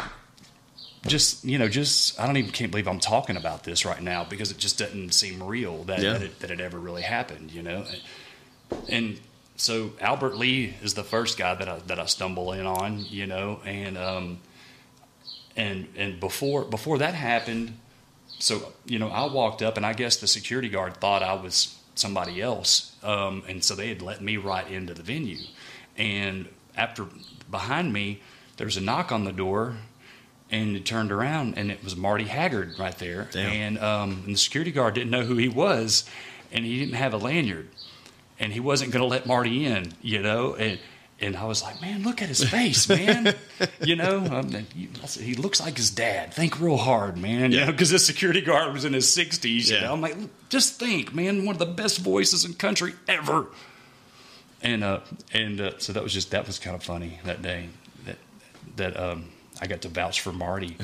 just, you know, just, I don't even, can't believe I'm talking about this right now because it just doesn't seem real that, yeah. that, it, that it ever really happened, you know? And so Albert Lee is the first guy that I, that I stumble in on, you know? And, um, and, and before, before that happened, so, you know, I walked up, and I guess the security guard thought I was somebody else, um, and so they had let me right into the venue. And after, behind me, there was a knock on the door, and it turned around, and it was Marty Haggard right there. Damn. And, um, and the security guard didn't know who he was, and he didn't have a lanyard, and he wasn't going to let Marty in, you know. And and I was like, man, look at his face, man. you know, um, he looks like his dad. Think real hard, man. Yeah. You know, because the security guard was in his sixties. Yeah. You know, I'm like, just think, man, one of the best voices in country ever. And uh, and uh, so that was just that was kind of funny that day that that um, I got to vouch for Marty,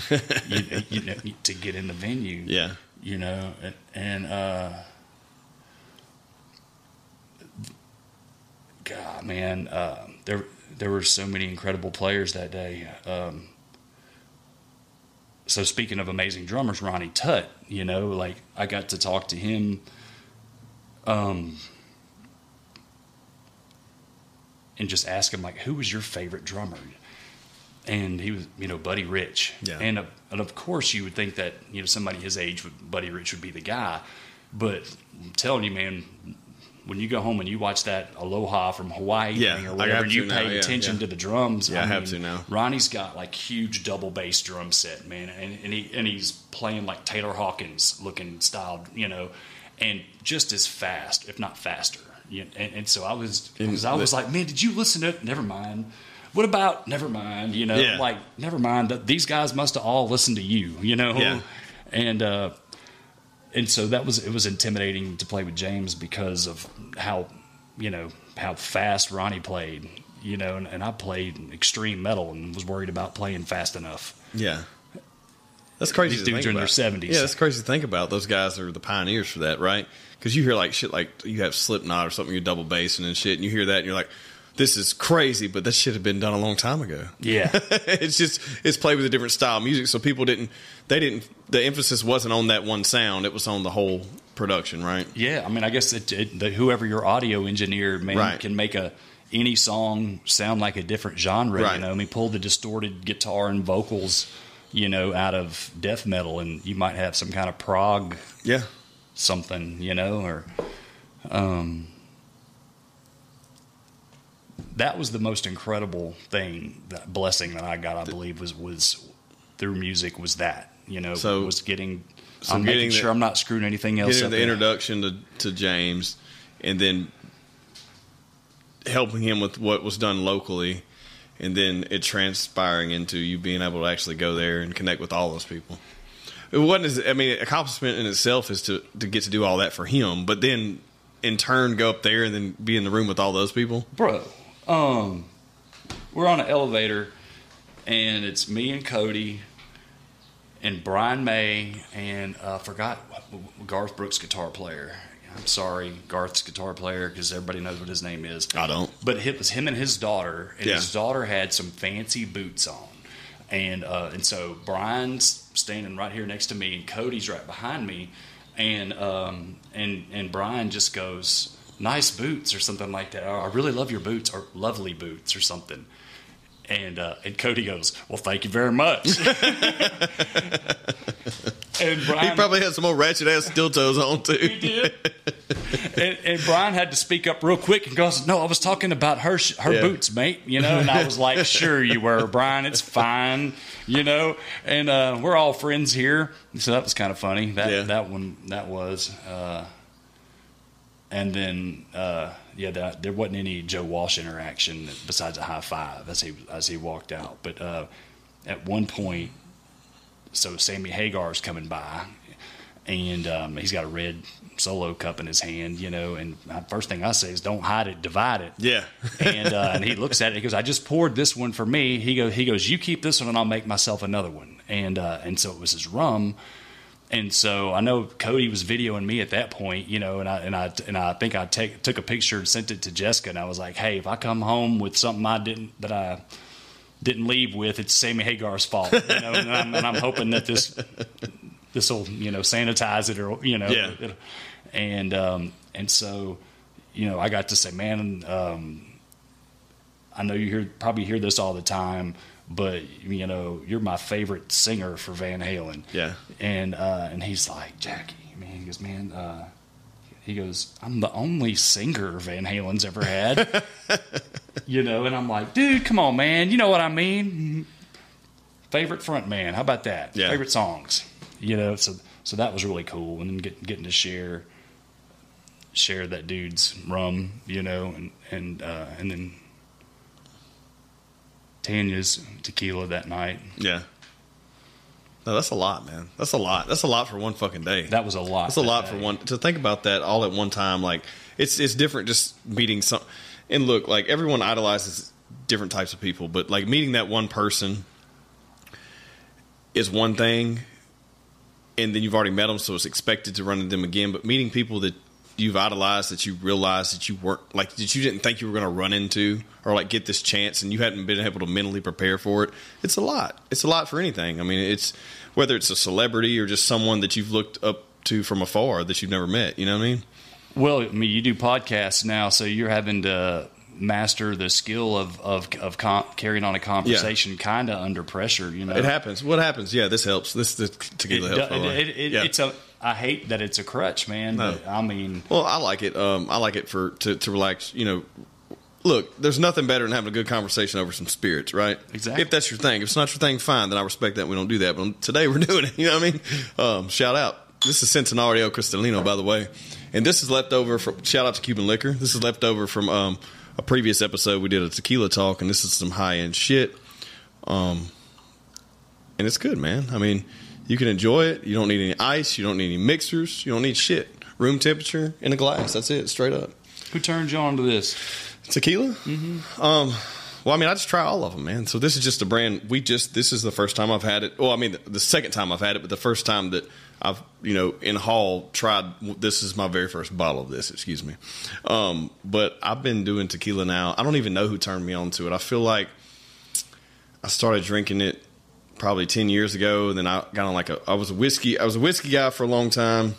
you, you know, to get in the venue. Yeah, you know, and. and uh, God, man, uh, there there were so many incredible players that day. Um, so speaking of amazing drummers, Ronnie Tutt, you know, like I got to talk to him um, and just ask him, like, who was your favorite drummer? And he was, you know, Buddy Rich. Yeah. And, uh, and of course you would think that, you know, somebody his age, would, Buddy Rich would be the guy. But I'm telling you, man, when you go home and you watch that Aloha from Hawaii yeah, thing or whatever, you pay now, yeah, attention yeah. to the drums. Yeah, I, I have mean, to now. Ronnie's got like huge double bass drum set, man, and, and he and he's playing like Taylor Hawkins looking style, you know, and just as fast, if not faster. You know, and, and so I was, because I was like, man, did you listen to it? Never mind. What about? Never mind. You know, yeah. like never mind. These guys must have all listened to you. You know, yeah. and. uh And so that was, it was intimidating to play with James because of how, you know, how fast Ronnie played, you know, and, and I played extreme metal and was worried about playing fast enough. Yeah. That's crazy These to dudes think are about. in their seventies. Yeah, that's crazy to think about. Those guys are the pioneers for that, right? Because you hear like shit like you have Slipknot or something, you're double bassing and shit, and you hear that and you're like, this is crazy, but that shit had been done a long time ago. Yeah. It's just, it's played with a different style of music. So people didn't, they didn't, the emphasis wasn't on that one sound. It was on the whole production, right? Yeah. I mean, I guess it, it, the, whoever your audio engineer man right. can make a, any song sound like a different genre. Right. You know, I mean, pull the distorted guitar and vocals, you know, out of death metal and you might have some kind of prog. Yeah. Something, you know, or, um, that was the most incredible thing, that blessing that I got, I believe, was, was through music was that, you know, so, was getting, so I'm getting making the, sure I'm not screwing anything else up. The introduction to, to James and then helping him with what was done locally and then it transpiring into you being able to actually go there and connect with all those people. It wasn't as, I mean, accomplishment in itself is to, to get to do all that for him, but then in turn go up there and then be in the room with all those people. Bro. Um, we're on an elevator and it's me and Cody and Brian May and I uh, forgot Garth Brooks, guitar player. I'm sorry, Garth's guitar player, because everybody knows what his name is. I don't. But it was him and his daughter, and yeah. his daughter had some fancy boots on. And uh, and so Brian's standing right here next to me and Cody's right behind me, and um, and and Brian just goes, nice boots or something like that. Or, I really love your boots or lovely boots or something. And uh, and Cody goes, well, thank you very much. And Brian, he probably had some old ratchet ass dildos on too. He did. and, and Brian had to speak up real quick and goes, no, I was talking about her her yeah. boots, mate. You know, and I was like, sure you were, Brian. It's fine. You know, and uh, we're all friends here. So that was kind of funny. That yeah. that one that was. Uh, And then, uh, yeah, the, there wasn't any Joe Walsh interaction besides a high five as he as he walked out. But uh, at one point, so Sammy Hagar's coming by, and um, he's got a red solo cup in his hand, you know. And the first thing I say is, "Don't hide it, divide it." Yeah. and uh, and he looks at it. He goes, "I just poured this one for me." He goes, "He goes, you keep this one, and I'll make myself another one." And uh, and so it was his rum. And so I know Cody was videoing me at that point, you know, and I and I and I think I take, took a picture and sent it to Jessica, and I was like, "Hey, if I come home with something I didn't that I didn't leave with, it's Sammy Hagar's fault." You know, and, I'm, and I'm hoping that this this will you know sanitize it or you know, yeah. it, and um, and so you know I got to say, man, um, I know you hear probably hear this all the time. But you know, you're my favorite singer for Van Halen. Yeah. And uh, and he's like, Jackie, man, he goes, man, uh, he goes, I'm the only singer Van Halen's ever had. You know, and I'm like, dude, come on, man, you know what I mean? Favorite front man, how about that? Yeah. Favorite songs. You know, so so that was really cool, and then get, getting to share share that dude's rum, you know, and and uh, and then. Tanya's tequila that night. Yeah. No, that's a lot, man. That's a lot. That's a lot for one fucking day. That was a lot. That's a that lot day. for one. To think about that all at one time, like, it's it's different just meeting some. And look, like, everyone idolizes different types of people, but, like, meeting that one person is one thing, and then you've already met them, so it's expected to run into them again. But meeting people that you've idolized that you realized that you weren't, like, that you didn't think you were going to run into or, like, get this chance, and you hadn't been able to mentally prepare for it. It's a lot. It's a lot for anything. I mean, it's whether it's a celebrity or just someone that you've looked up to from afar that you've never met. You know what I mean? Well, I mean, you do podcasts now, so you're having to master the skill of of, of com- carrying on a conversation, yeah, kind of under pressure. You know, it happens. What happens? Yeah, this helps. This, this tequila helps. It, it, it, it, yeah. It's a. I hate that it's a crutch, man. No. But, I mean, well, I like it. Um, I like it for to, to relax. You know, look, there's nothing better than having a good conversation over some spirits, right? Exactly. If that's your thing. If it's not your thing, fine. Then I respect that. We don't do that. But today we're doing it. You know what I mean? Um, shout out. This is Centenario Cristalino, by the way. And this is left over from, shout out to Cuban Liquor. This is left over from um, a previous episode. We did a tequila talk, and this is some high-end shit. Um, and it's good, man. I mean, you can enjoy it. You don't need any ice. You don't need any mixers. You don't need shit. Room temperature in a glass. That's it, straight up. Who turned you on to this? Tequila? Mm-hmm. Um, well, I mean, I just try all of them, man. So this is just a brand. We just, this is the first time I've had it. Well, I mean, the, the second time I've had it, but the first time that I've, you know, in Hall tried, this is my very first bottle of this, excuse me. Um, but I've been doing tequila now. I don't even know who turned me on to it. I feel like I started drinking it probably ten years ago. Then I got on like a, I was a whiskey, I was a whiskey guy for a long time.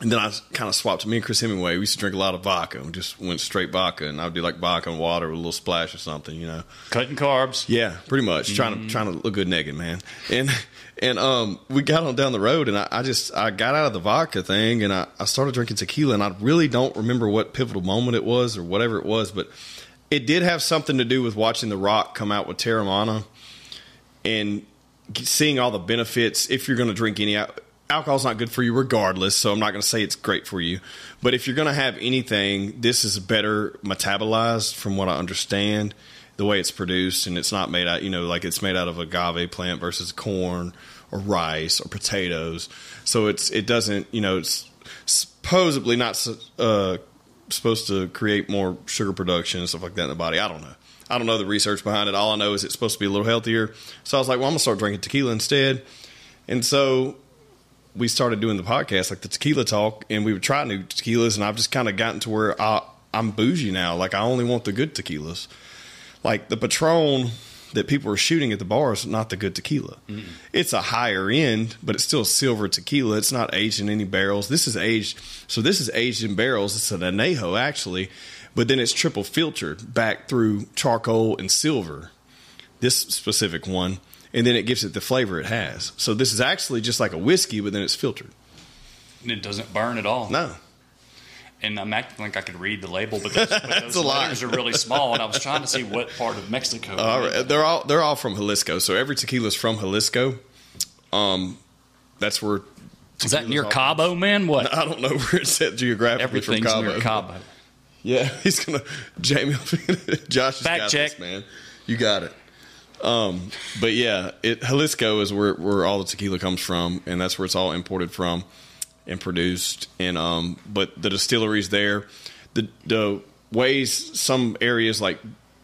And then I kind of swapped. Me and Chris Hemingway, we used to drink a lot of vodka. We just went straight vodka, and I would do like vodka and water with a little splash or something, you know. Cutting carbs. Yeah, pretty much. Mm-hmm. Trying to trying to look good naked, man. And and um, we got on down the road, and I, I just I got out of the vodka thing, and I, I started drinking tequila, and I really don't remember what pivotal moment it was or whatever it was, but it did have something to do with watching The Rock come out with Terramana and seeing all the benefits if you're going to drink any out. Alcohol's not good for you regardless, so I'm not going to say it's great for you. But if you're going to have anything, this is better metabolized from what I understand, the way it's produced, and it's not made out, you know, like it's made out of agave plant versus corn or rice or potatoes. So it's it doesn't, you know, it's supposedly not uh, supposed to create more sugar production and stuff like that in the body. I don't know. I don't know the research behind it. All I know is it's supposed to be a little healthier. So I was like, well, I'm going to start drinking tequila instead. And so we started doing the podcast, like the tequila talk, and we would try new tequilas, and I've just kind of gotten to where I, I'm bougie now. Like, I only want the good tequilas. Like, the Patron that people are shooting at the bar is not the good tequila. Mm-mm. It's a higher end, but it's still silver tequila. It's not aged in any barrels. This is aged. So this is aged in barrels. It's an añejo, actually, but then it's triple filtered back through charcoal and silver, this specific one. And then it gives it the flavor it has. So this is actually just like a whiskey, but then it's filtered. And it doesn't burn at all. No. And I'm acting like I could read the label, but those, but those letters are really small. And I was trying to see what part of Mexico. All right. They're all they're all from Jalisco. So every tequila is from Jalisco. Um, that's where. Is that near Cabo, from. Man? What? I don't know where it's at geographically. Everything's from Cabo. Near Cabo. Yeah, he's gonna Jamie. Josh has got this, man. You got it. Um, but yeah, it, Jalisco is where, where all the tequila comes from, and that's where it's all imported from and produced. And, um, but the distilleries there, the, the ways some areas like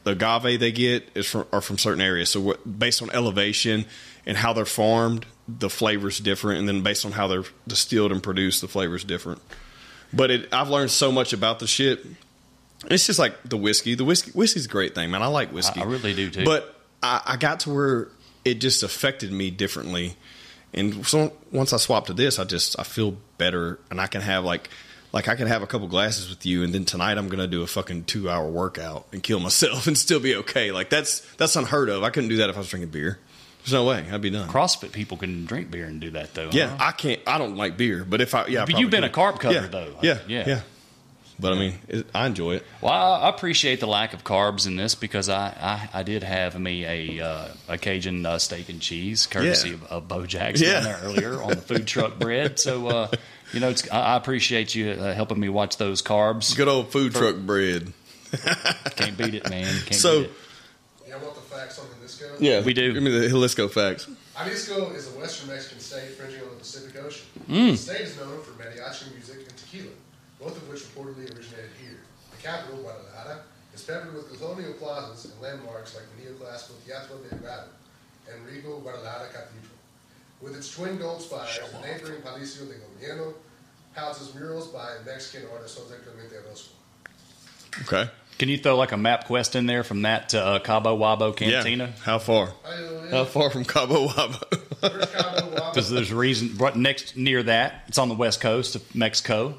the agave they get is from, are from certain areas. So what, based on elevation and how they're farmed, the flavor's different. And then based on how they're distilled and produced, the flavor's different. But it, I've learned so much about the shit. It's just like the whiskey, the whiskey, whiskey's a great thing, man. I like whiskey. I, I really do too. But I got to where it just affected me differently. And so once I swapped to this, I just, I feel better, and I can have like, like I can have a couple glasses with you. And then tonight I'm going to do a fucking two hour workout and kill myself and still be okay. Like that's, that's unheard of. I couldn't do that if I was drinking beer. There's no way I'd be done. CrossFit people can drink beer and do that though. Yeah. Huh? I can't, I don't like beer, but if I, yeah, but I you've been can. A carb cutter yeah, though. Yeah. Yeah. Yeah. But I mean, it, I enjoy it. Well, I appreciate the lack of carbs in this because I, I, I did have me a uh, a Cajun uh, steak and cheese, courtesy yeah. of, of Bojacks yeah. down there earlier on the food truck bread. So, uh, you know, it's, I appreciate you uh, helping me watch those carbs. Good old food For, truck bread. Can't beat it, man. Can't so, beat it. Yeah, I want the facts on Jalisco. Yeah, we do. Give me the Jalisco facts. Jalisco is a western Mexican state fringing on the Pacific Ocean. Mm. The state is known for mariachi music and tequila, both of which reportedly originated here. The capital, Guadalajara, is peppered with colonial plazas and landmarks like the neoclassical Teatro de Guadalajara and Regal Guadalajara Cathedral. With its twin gold spires, the neighboring Palacio de Gobierno, houses murals by Mexican artists on the Clemente Rosco. Okay. Can you throw like a map quest in there from that to uh, Cabo Wabo Cantina? Yeah. How far? How far from Cabo Wabo? Because there's a reason right next near that. It's on the west coast of Mexico.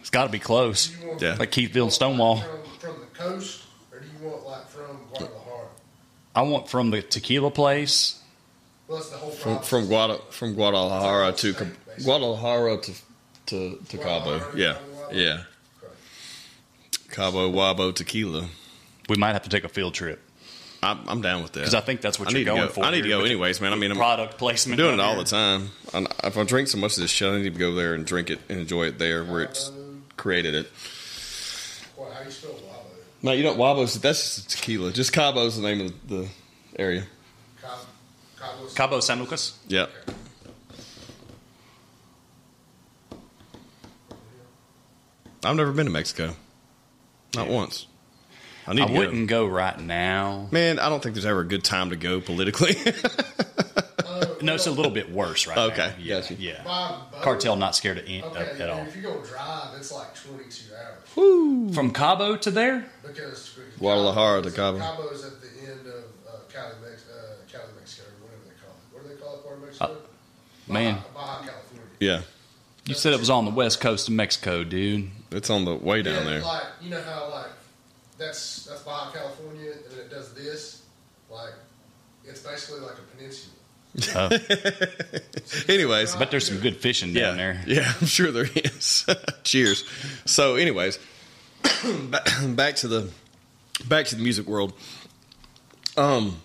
It's got to be close. Want, yeah. Like Keithville and Stonewall. Like from, from the coast, or do you want like from Guadalajara? I want from the tequila place. Well, that's the whole from from, Guada, from Guadalajara to state, Guadalajara to to, to Guadalajara, Cabo. Yeah, Guadalajara. Yeah. Cabo Wabo tequila. We might have to take a field trip. I'm, I'm down with that because I think that's what I you're going go. for. I need to go anyways, man. I mean, I'm, product placement. I'm doing it all the time. I'm, if I drink so much of this shit, I need to go there and drink it and enjoy it there where it's created it. Well, how do you spell Wabo? No, you don't. Wabo's that's just tequila. Just Cabo's the name of the area. Cabo, Cabo, Cabo San Lucas. Yeah. Okay. I've never been to Mexico. Not once. I, need I to wouldn't go. go right now. Man, I don't think there's ever a good time to go politically. uh, no, it's a little bit worse right okay, now. Okay, yeah, gotcha. Yeah. Boat, cartel not scared of in, okay, uh, at man, all. If you go drive, it's like twenty-two hours. Woo. From Cabo to there? Because Guadalajara to Cabo. Cabo is at the end of uh, Cali, uh, Cali, Mexico, or whatever they call it. What do they call it part of Mexico? Uh, man. Baja, Baja, California. Yeah. You That's said it was on the west coast of Mexico, dude. It's on the way down yeah, there. Like, you know how like that's that's Baja California, and it does this. Like, it's basically like a peninsula. Oh. So anyways, but there's some good fishing yeah, down there. Yeah, I'm sure there is. Cheers. So, anyways, back to the back to the music world. Um,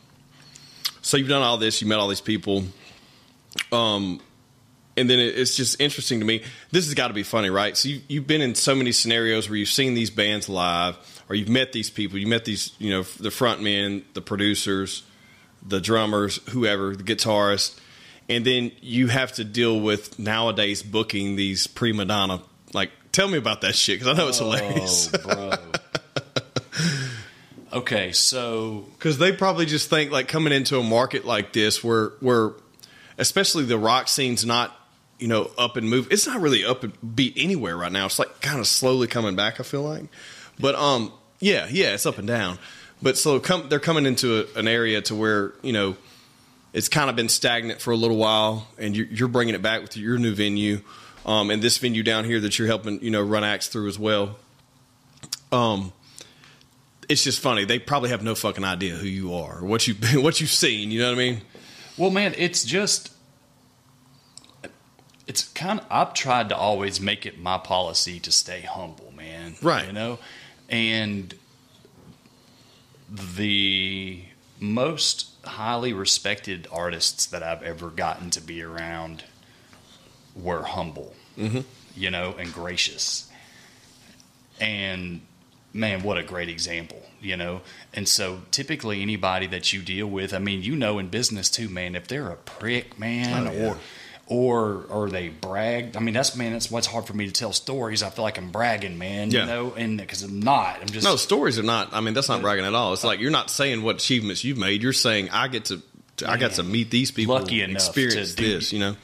so you've done all this. You met all these people. Um. And then it's just interesting to me. This has got to be funny, right? So you, you've been in so many scenarios where you've seen these bands live, or you've met these people. You met these, you know, the front men, the producers, the drummers, whoever, the guitarist. And then you have to deal with nowadays booking these prima donna. Like, tell me about that shit, because I know it's oh, hilarious. Bro. Okay, so... Because they probably just think, like, coming into a market like this where, where especially the rock scene's not, you know, up and move. It's not really up and beat anywhere right now. It's like kind of slowly coming back, I feel like. But, um, yeah, yeah, it's up and down. But so come, they're coming into a, an area to where, you know, it's kind of been stagnant for a little while, and you're, you're bringing it back with your new venue. Um, and this venue down here that you're helping, you know, run acts through as well. Um, it's just funny. They probably have no fucking idea who you are or what you've been, what you've seen. You know what I mean? Well, man, it's just... It's kind of, I've tried to always make it my policy to stay humble, man. Right. You know, and the most highly respected artists that I've ever gotten to be around were humble, mm-hmm. you know, and gracious. And man, what a great example, you know? And so typically anybody that you deal with, I mean, you know, in business too, man, if they're a prick, man, oh, yeah. or, Or or they brag. I mean, that's man. That's what's hard for me to tell stories. I feel like I'm bragging, man. Yeah. You know, and because I'm not. I'm just no stories are not. I mean, that's not bragging at all. It's like you're not saying what achievements you've made. You're saying I get to. Man, I got to meet these people. Lucky enough experience to experience this. Do, you know,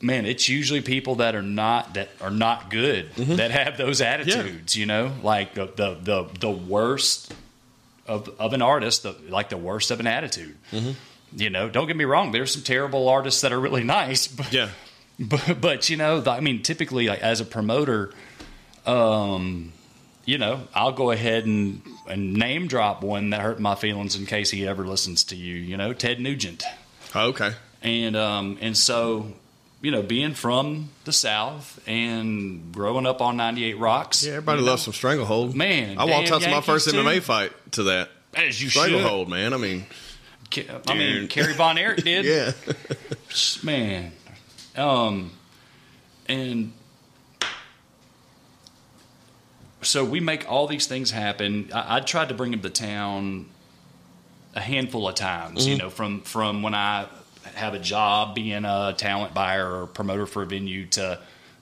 man. It's usually people that are not that are not good mm-hmm. that have those attitudes. Yeah. You know, like the the the, the worst of of an artist. The, like the worst of an attitude. Mm-hmm. You know, don't get me wrong. There's some terrible artists that are really nice, but yeah. But, but you know, the, I mean, typically, like, as a promoter, um, you know, I'll go ahead and, and name drop one that hurt my feelings in case he ever listens to you. You know, Ted Nugent. Oh, okay. And um, and so, you know, being from the South and growing up on ninety-eight Rocks, yeah, everybody loves know, some Stranglehold. Man, I walked out to my first too. M M A fight to that. As you Stranglehold, should. man. I mean. I Dude. mean, Kerry Von Erich did. Yeah. Man. Um, and so we make all these things happen. I, I tried to bring him to town a handful of times, mm-hmm. you know, from, from when I have a job being a talent buyer or promoter for a venue to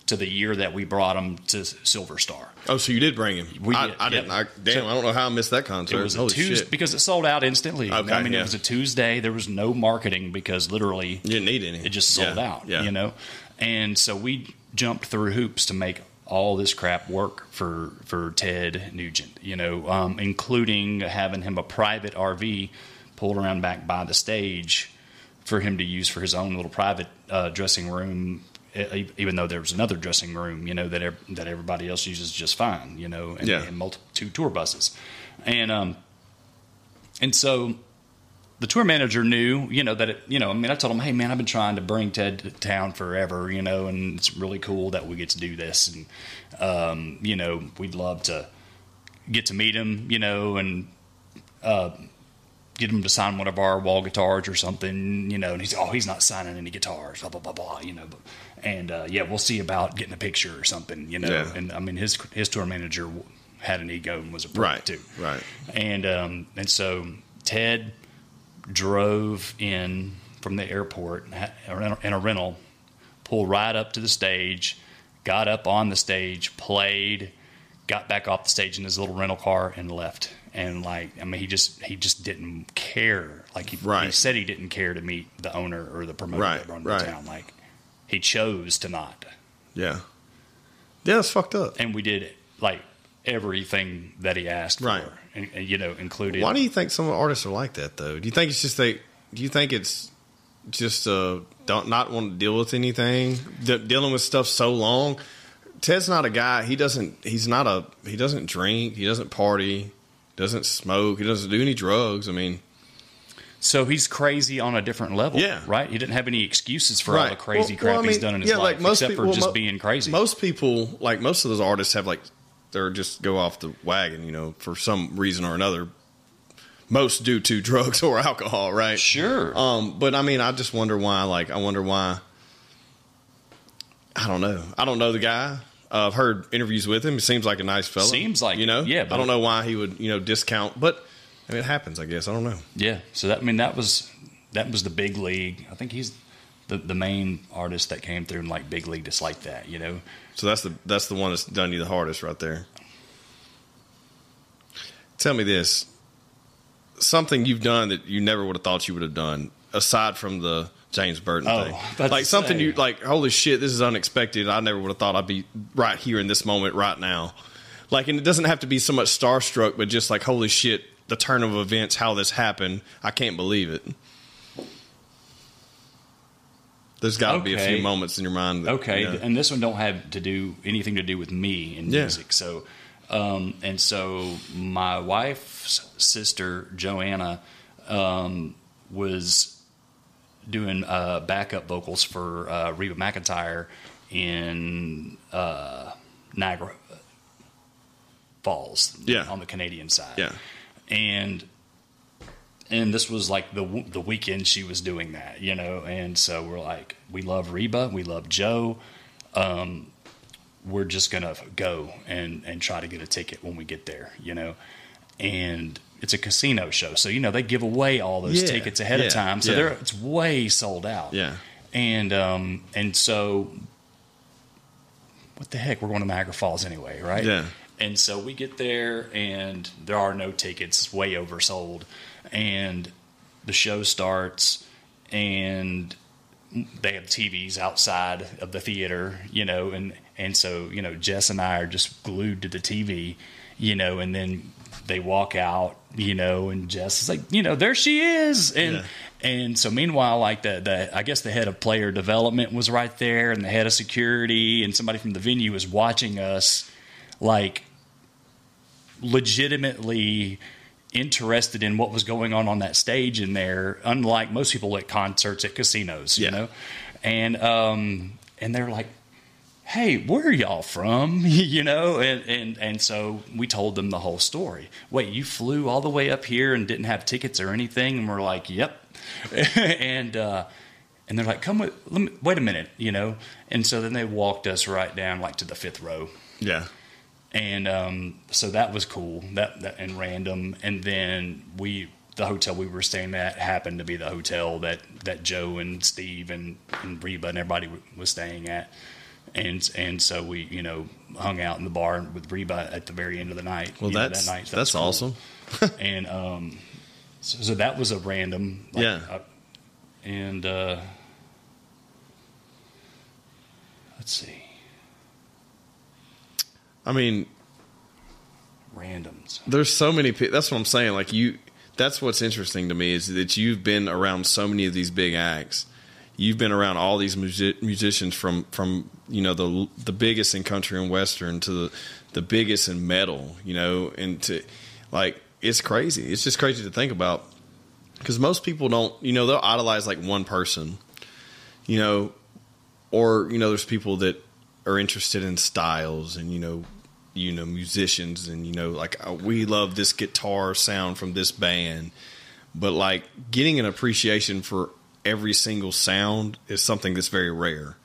to the year that we brought him to Silver Star. Oh, so you did bring him. We I, did, I yeah. didn't. I, damn, so, I don't know how I missed that concert. It was Holy a Tuesday shit. Because it sold out instantly. Okay, I mean, yeah. it was a Tuesday. There was no marketing because literally you didn't need any. It just sold yeah, out, yeah. you know? And so we jumped through hoops to make all this crap work for, for Ted Nugent, you know, um, including having him a private R V pulled around back by the stage for him to use for his own little private uh, dressing room, even though there was another dressing room, you know, that er- that everybody else uses just fine, you know, and, yeah. and multiple two tour buses. And um, and so the tour manager knew, you know, that, it, you know, I mean, I told him, hey, man, I've been trying to bring Ted to town forever, you know, and it's really cool that we get to do this. And, um, you know, we'd love to get to meet him, you know, and uh, get him to sign one of our wall guitars or something, you know, and he's, oh, he's not signing any guitars, blah, blah, blah, blah, you know, but, and, uh, yeah, we'll see about getting a picture or something, you know, yeah. and I mean, his, his tour manager had an ego and was a prick right, too. Right. And, um, and so Ted drove in from the airport in a rental, pulled right up to the stage, got up on the stage, played, got back off the stage in his little rental car and left. And like, I mean, he just, he just didn't care. Like he, right. he said he didn't care to meet the owner or the promoter right, that run the right. town. Like he chose to not. Yeah. Yeah. It's fucked up. And we did like everything that he asked right. for, and, and, you know, including. Why do you think some artists are like that though? Do you think it's just, they, do you think it's just, uh, don't not want to deal with anything De- dealing with stuff so long? Ted's not a guy. He doesn't, he's not a, he doesn't drink. He doesn't party. Doesn't smoke. He doesn't do any drugs. I mean, so he's crazy on a different level, yeah. right? He didn't have any excuses for right. all the crazy well, crap well, I mean, he's done in his yeah, life, like most except people, for just mo- being crazy. Most people, like most of those artists, have like they're just go off the wagon, you know, for some reason or another. Most due to drugs or alcohol, right? Sure. Um, but I mean, I just wonder why. Like, I wonder why. I don't know. I don't know the guy. Uh, I've heard interviews with him. He seems like a nice fellow. Seems like, you know, yeah. But I don't know why he would, you know, discount, but I mean, it happens, I guess. I don't know. Yeah. So that, I mean, that was, that was the big league. I think he's the, the main artist that came through in like big league, just like that, you know? So that's the, that's the one that's done you the hardest right there. Tell me this, something you've done that you never would have thought you would have done aside from the James Burton oh, thing. Like something say. You like, holy shit, this is unexpected. I never would have thought I'd be right here in this moment right now. Like, and it doesn't have to be so much starstruck, but just like, holy shit, the turn of events, how this happened. I can't believe it. There's got to okay. be a few moments in your mind. That, okay. You know, and this one don't have to do anything to do with me and yeah. music. So, um, and so my wife's sister, Joanna, um, was doing uh, backup vocals for uh, Reba McEntire in uh, Niagara Falls, yeah. on the Canadian side, yeah. and and this was like the the weekend she was doing that, you know. And so we're like, we love Reba, we love Joe. Um, we're just gonna go and and try to get a ticket when we get there, you know, and. It's a casino show. So, you know, they give away all those yeah, tickets ahead yeah, of time. So yeah. they're, it's way sold out. Yeah. And, um, and so what the heck, we're going to Niagara Falls anyway. Right. Yeah. And so we get there and there are no tickets, way oversold, and the show starts and they have T Vs outside of the theater, you know? And, and so, you know, Jess and I are just glued to the T V, you know, and then they walk out, you know, and Jess is like, you know, there she is. And, yeah. and so meanwhile, like the, the, I guess the head of player development was right there and the head of security and somebody from the venue was watching us like legitimately interested in what was going on on that stage in there. Unlike most people at concerts at casinos, yeah. you know? And, um, and they're like, hey, where are y'all from? You know, and, and, and so we told them the whole story. Wait, you flew all the way up here and didn't have tickets or anything? And we're like, yep. and uh, and they're like, come with, let me, wait a minute, you know. And so then they walked us right down like to the fifth row. Yeah. And um, so that was cool. That, that and random. And then we the hotel we were staying at happened to be the hotel that that Joe and Steve and, and Reba and everybody was staying at. And and so we, you know, hung out in the bar with Reba at the very end of the night. Well, that's, know, that night, that that's cool. Awesome. And um, so, so that was a random. Like, yeah. Uh, and uh, let's see. I mean, randoms. There's so many people. That's what I'm saying. Like you, that's what's interesting to me is that you've been around so many of these big acts. You've been around all these music, musicians from, from, you know, the the biggest in country and western to the, the biggest in metal, you know, and to like, it's crazy. It's just crazy to think about because most people don't, you know, they'll idolize like one person, you know, or, you know, there's people that are interested in styles and, you know, you know, musicians and, you know, like oh, we love this guitar sound from this band, but like getting an appreciation for every single sound is something that's very rare.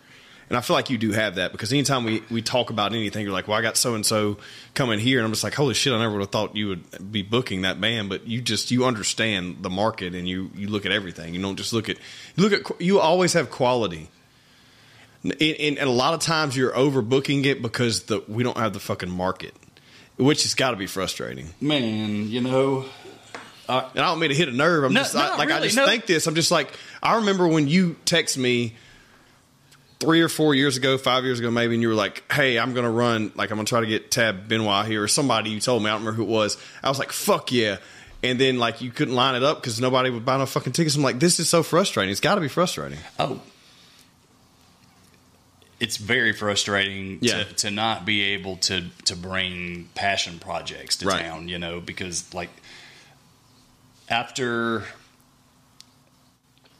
And I feel like you do have that because anytime we, we talk about anything, you're like, well, I got so-and-so coming here. And I'm just like, holy shit, I never would have thought you would be booking that band. But you just, you understand the market and you, you look at everything. You don't just look at, you look at, you always have quality. And, and, and a lot of times you're overbooking it because the, we don't have the fucking market, which has got to be frustrating. Man, you know. Uh, and I don't mean to hit a nerve. I'm no, just I, like really, I just no. think this. I'm just like I remember when you text me three or four years ago, five years ago maybe, and you were like, "Hey, I'm gonna run. Like I'm gonna try to get Tab Benoit here or somebody." You told me I don't remember who it was. I was like, "Fuck yeah!" And then like you couldn't line it up because nobody would buy no fucking tickets. I'm like, this is so frustrating. It's got to be frustrating. Oh, it's very frustrating yeah. to, to not be able to to bring passion projects to right. town. You know, because like. After,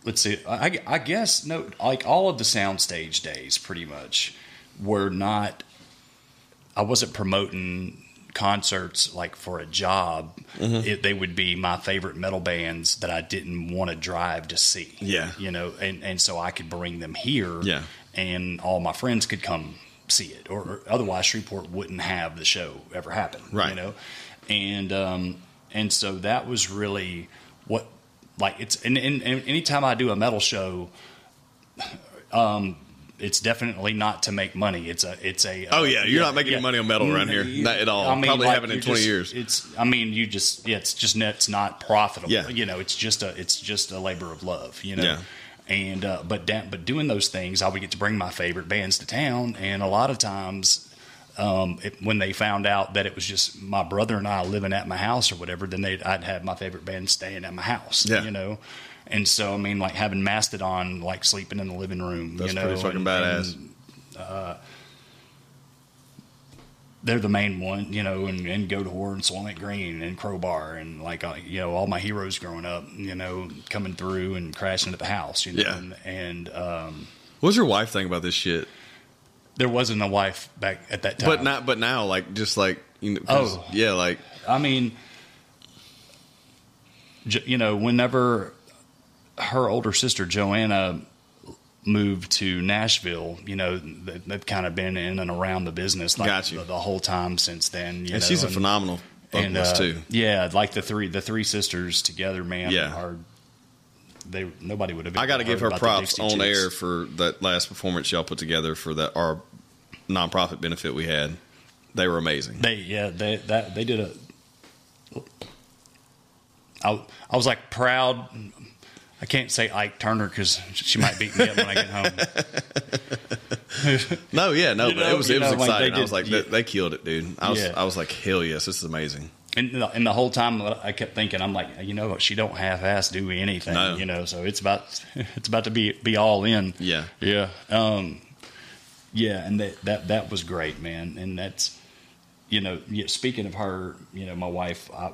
let's see, I, I guess, no, like all of the Soundstage days pretty much were not, I wasn't promoting concerts like for a job. Mm-hmm. It, they would be my favorite metal bands that I didn't want to drive to see. Yeah. You know, and, and so I could bring them here yeah. and all my friends could come see it or, or otherwise Shreveport wouldn't have the show ever happen. Right. You know, and, um, And so that was really what, like, it's, and, and, and anytime I do a metal show, um, it's definitely not to make money. It's a, it's a, oh, yeah, uh, you're yeah, not making yeah, any money on metal around here. You, not at all. I mean, probably like, haven't in twenty just, years. It's, I mean, you just, yeah, it's just, it's not profitable. Yeah. You know, it's just a, it's just a labor of love, you know? Yeah. And, uh, but, da- but doing those things, I would get to bring my favorite bands to town. And a lot of times, Um, it, when they found out that it was just my brother and I living at my house or whatever, then they'd, I'd have my favorite band staying at my house, yeah. you know? And so, I mean, like having Mastodon, like sleeping in the living room, that's you know, pretty fucking and, badass. And, uh, they're the main one, you know, and, and Go to War and Soylent Green and Crowbar and like, uh, you know, all my heroes growing up, you know, coming through and crashing at the house, you know? Yeah. And, and um, what does your wife think about this shit? There wasn't a wife back at that time, but not. But now, like, just like, you know, oh yeah, like I mean, you know, whenever her older sister Joanna moved to Nashville, you know, they've kind of been in and around the business like the, the whole time since then. You and know, she's a and, phenomenal vocalist uh, too. Yeah, like the three the three sisters together, man. Yeah. Are, They nobody would have. I got to give her props on air for that last performance y'all put together for that our nonprofit benefit we had. They were amazing. They yeah they that they did a. I I was like proud. I can't say Ike Turner because she might beat me up when I get home. no yeah no you but know, it was it was know, exciting. Like did, I was like yeah. they, they killed it, dude. I was yeah. I was like hell yes, this is amazing. And the, and the whole time I kept thinking, I'm like, you know, she don't half-ass do anything, no. you know. So it's about it's about to be be all in. Yeah, yeah, um, yeah. And that, that that was great, man. And that's, you know, speaking of her, you know, my wife, I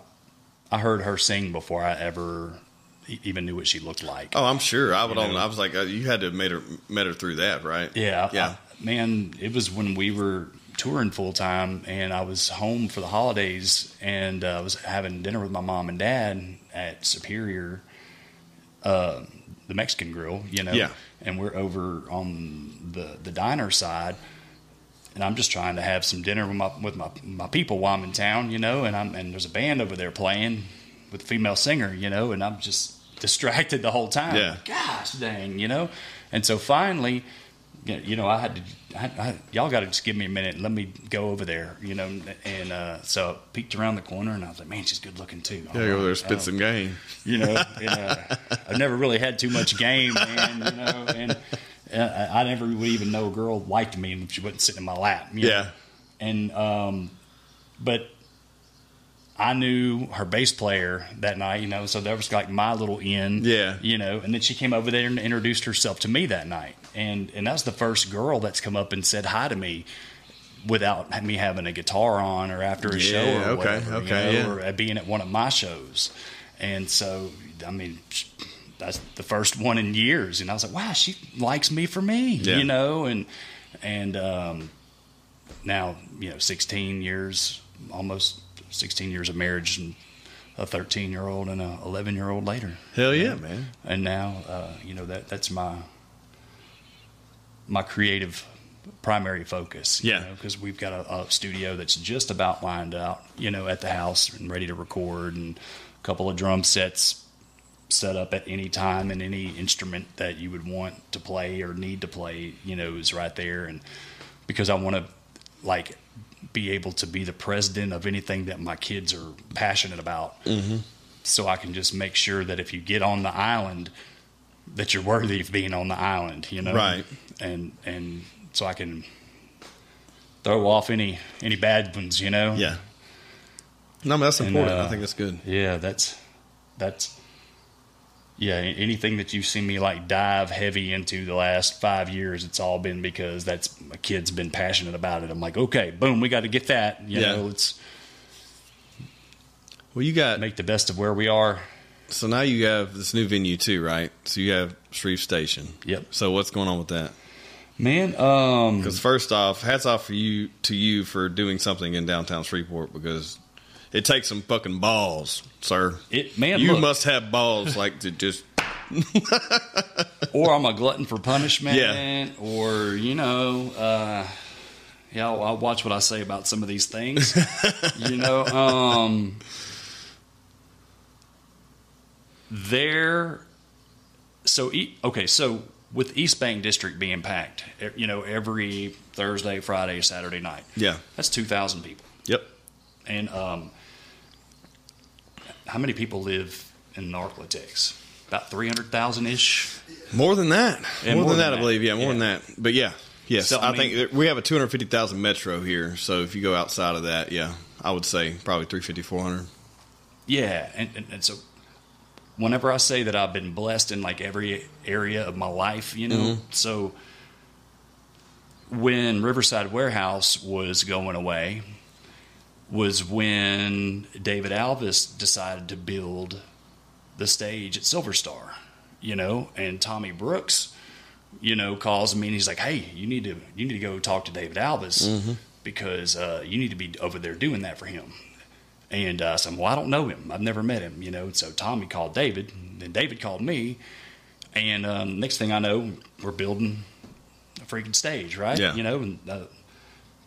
I heard her sing before I ever even knew what she looked like. Oh, I'm sure. I would. All, I was like, you had to have met her met her through that, right? Yeah, yeah. I, man, it was when we were touring full time and I was home for the holidays and I uh, was having dinner with my mom and dad at Superior, uh, the Mexican grill, you know, yeah. and we're over on the, the diner side and I'm just trying to have some dinner with my, with my, my people while I'm in town, you know, and I'm, and there's a band over there playing with a female singer, you know, and I'm just distracted the whole time. Yeah. Gosh dang, you know? And so finally you know, I had to, I, I, y'all got to just give me a minute and let me go over there, you know. And uh, so I peeked around the corner, and I was like, man, she's good looking too. Yeah, go over there, spit some game. You know, and, uh, I've never really had too much game, man, you know. And uh, I never would even know a girl liked me if she wasn't sitting in my lap. You yeah. know? And, um, but I knew her bass player that night, you know, so that was like my little in. Yeah. You know, and then she came over there and introduced herself to me that night. And and that's the first girl that's come up and said hi to me without me having a guitar on or after a yeah, show or okay, whatever, okay, you know, yeah. or being at one of my shows. And so, I mean, that's the first one in years. And I was like, wow, she likes me for me, yeah. you know. And, and um, now, you know, sixteen years, almost sixteen years of marriage, and a thirteen-year-old and an eleven-year-old later. Hell yeah, you know? Man. And now, uh, you know, that that's my... my creative primary focus, yeah, because you know, we've got a, a studio that's just about lined out, you know, at the house and ready to record, and a couple of drum sets set up at any time, and any instrument that you would want to play or need to play, you know, is right there. And because I want to like be able to be the president of anything that my kids are passionate about, mm-hmm. so I can just make sure that if you get on the island, that you're worthy of being on the island, you know? Right. And, and so I can throw off any, any bad ones, you know? Yeah. No, that's and, important. Uh, I think that's good. Yeah. That's, that's, yeah. Anything that you've seen me like dive heavy into the last five years, it's all been because that's my kid's been passionate about it. I'm like, okay, boom, we got to get that, you yeah. know, it's, well, you got make the best of where we are. So now you have this new venue too, right? So you have Shreve Station. Yep. So what's going on with that? Man, um... because first off, hats off for you, to you for doing something in downtown Shreveport, because it takes some fucking balls, sir. It, man, You look. must have balls, like, to just... or I'm a glutton for punishment, yeah. or, you know, uh... yeah, I'll, I'll watch what I say about some of these things. you know, um... There, so okay, so with East Bank District being packed, you know, every Thursday, Friday, Saturday night, yeah, that's two thousand people. Yep. And um, how many people live in Narcotics? About three hundred thousand ish. More than that. Yeah, more, more than, than that, that, I believe. Yeah, more yeah. than that. But yeah, yes, so, I, I mean, think we have a two hundred fifty thousand metro here. So if you go outside of that, yeah, I would say probably three fifty, four hundred. Yeah, and, and and so. Whenever I say that I've been blessed in like every area of my life, you know, mm-hmm. so when Riverside Warehouse was going away was when David Alvis decided to build the stage at Silver Star, you know, and Tommy Brooks, you know, calls me and he's like, hey, you need to, you need to go talk to David Alvis mm-hmm. because uh, you need to be over there doing that for him. And uh, so I'm, well, I don't know him. I've never met him, you know. And so Tommy called David, and then David called me. And um, next thing I know, we're building a freaking stage, right? Yeah. You know, and a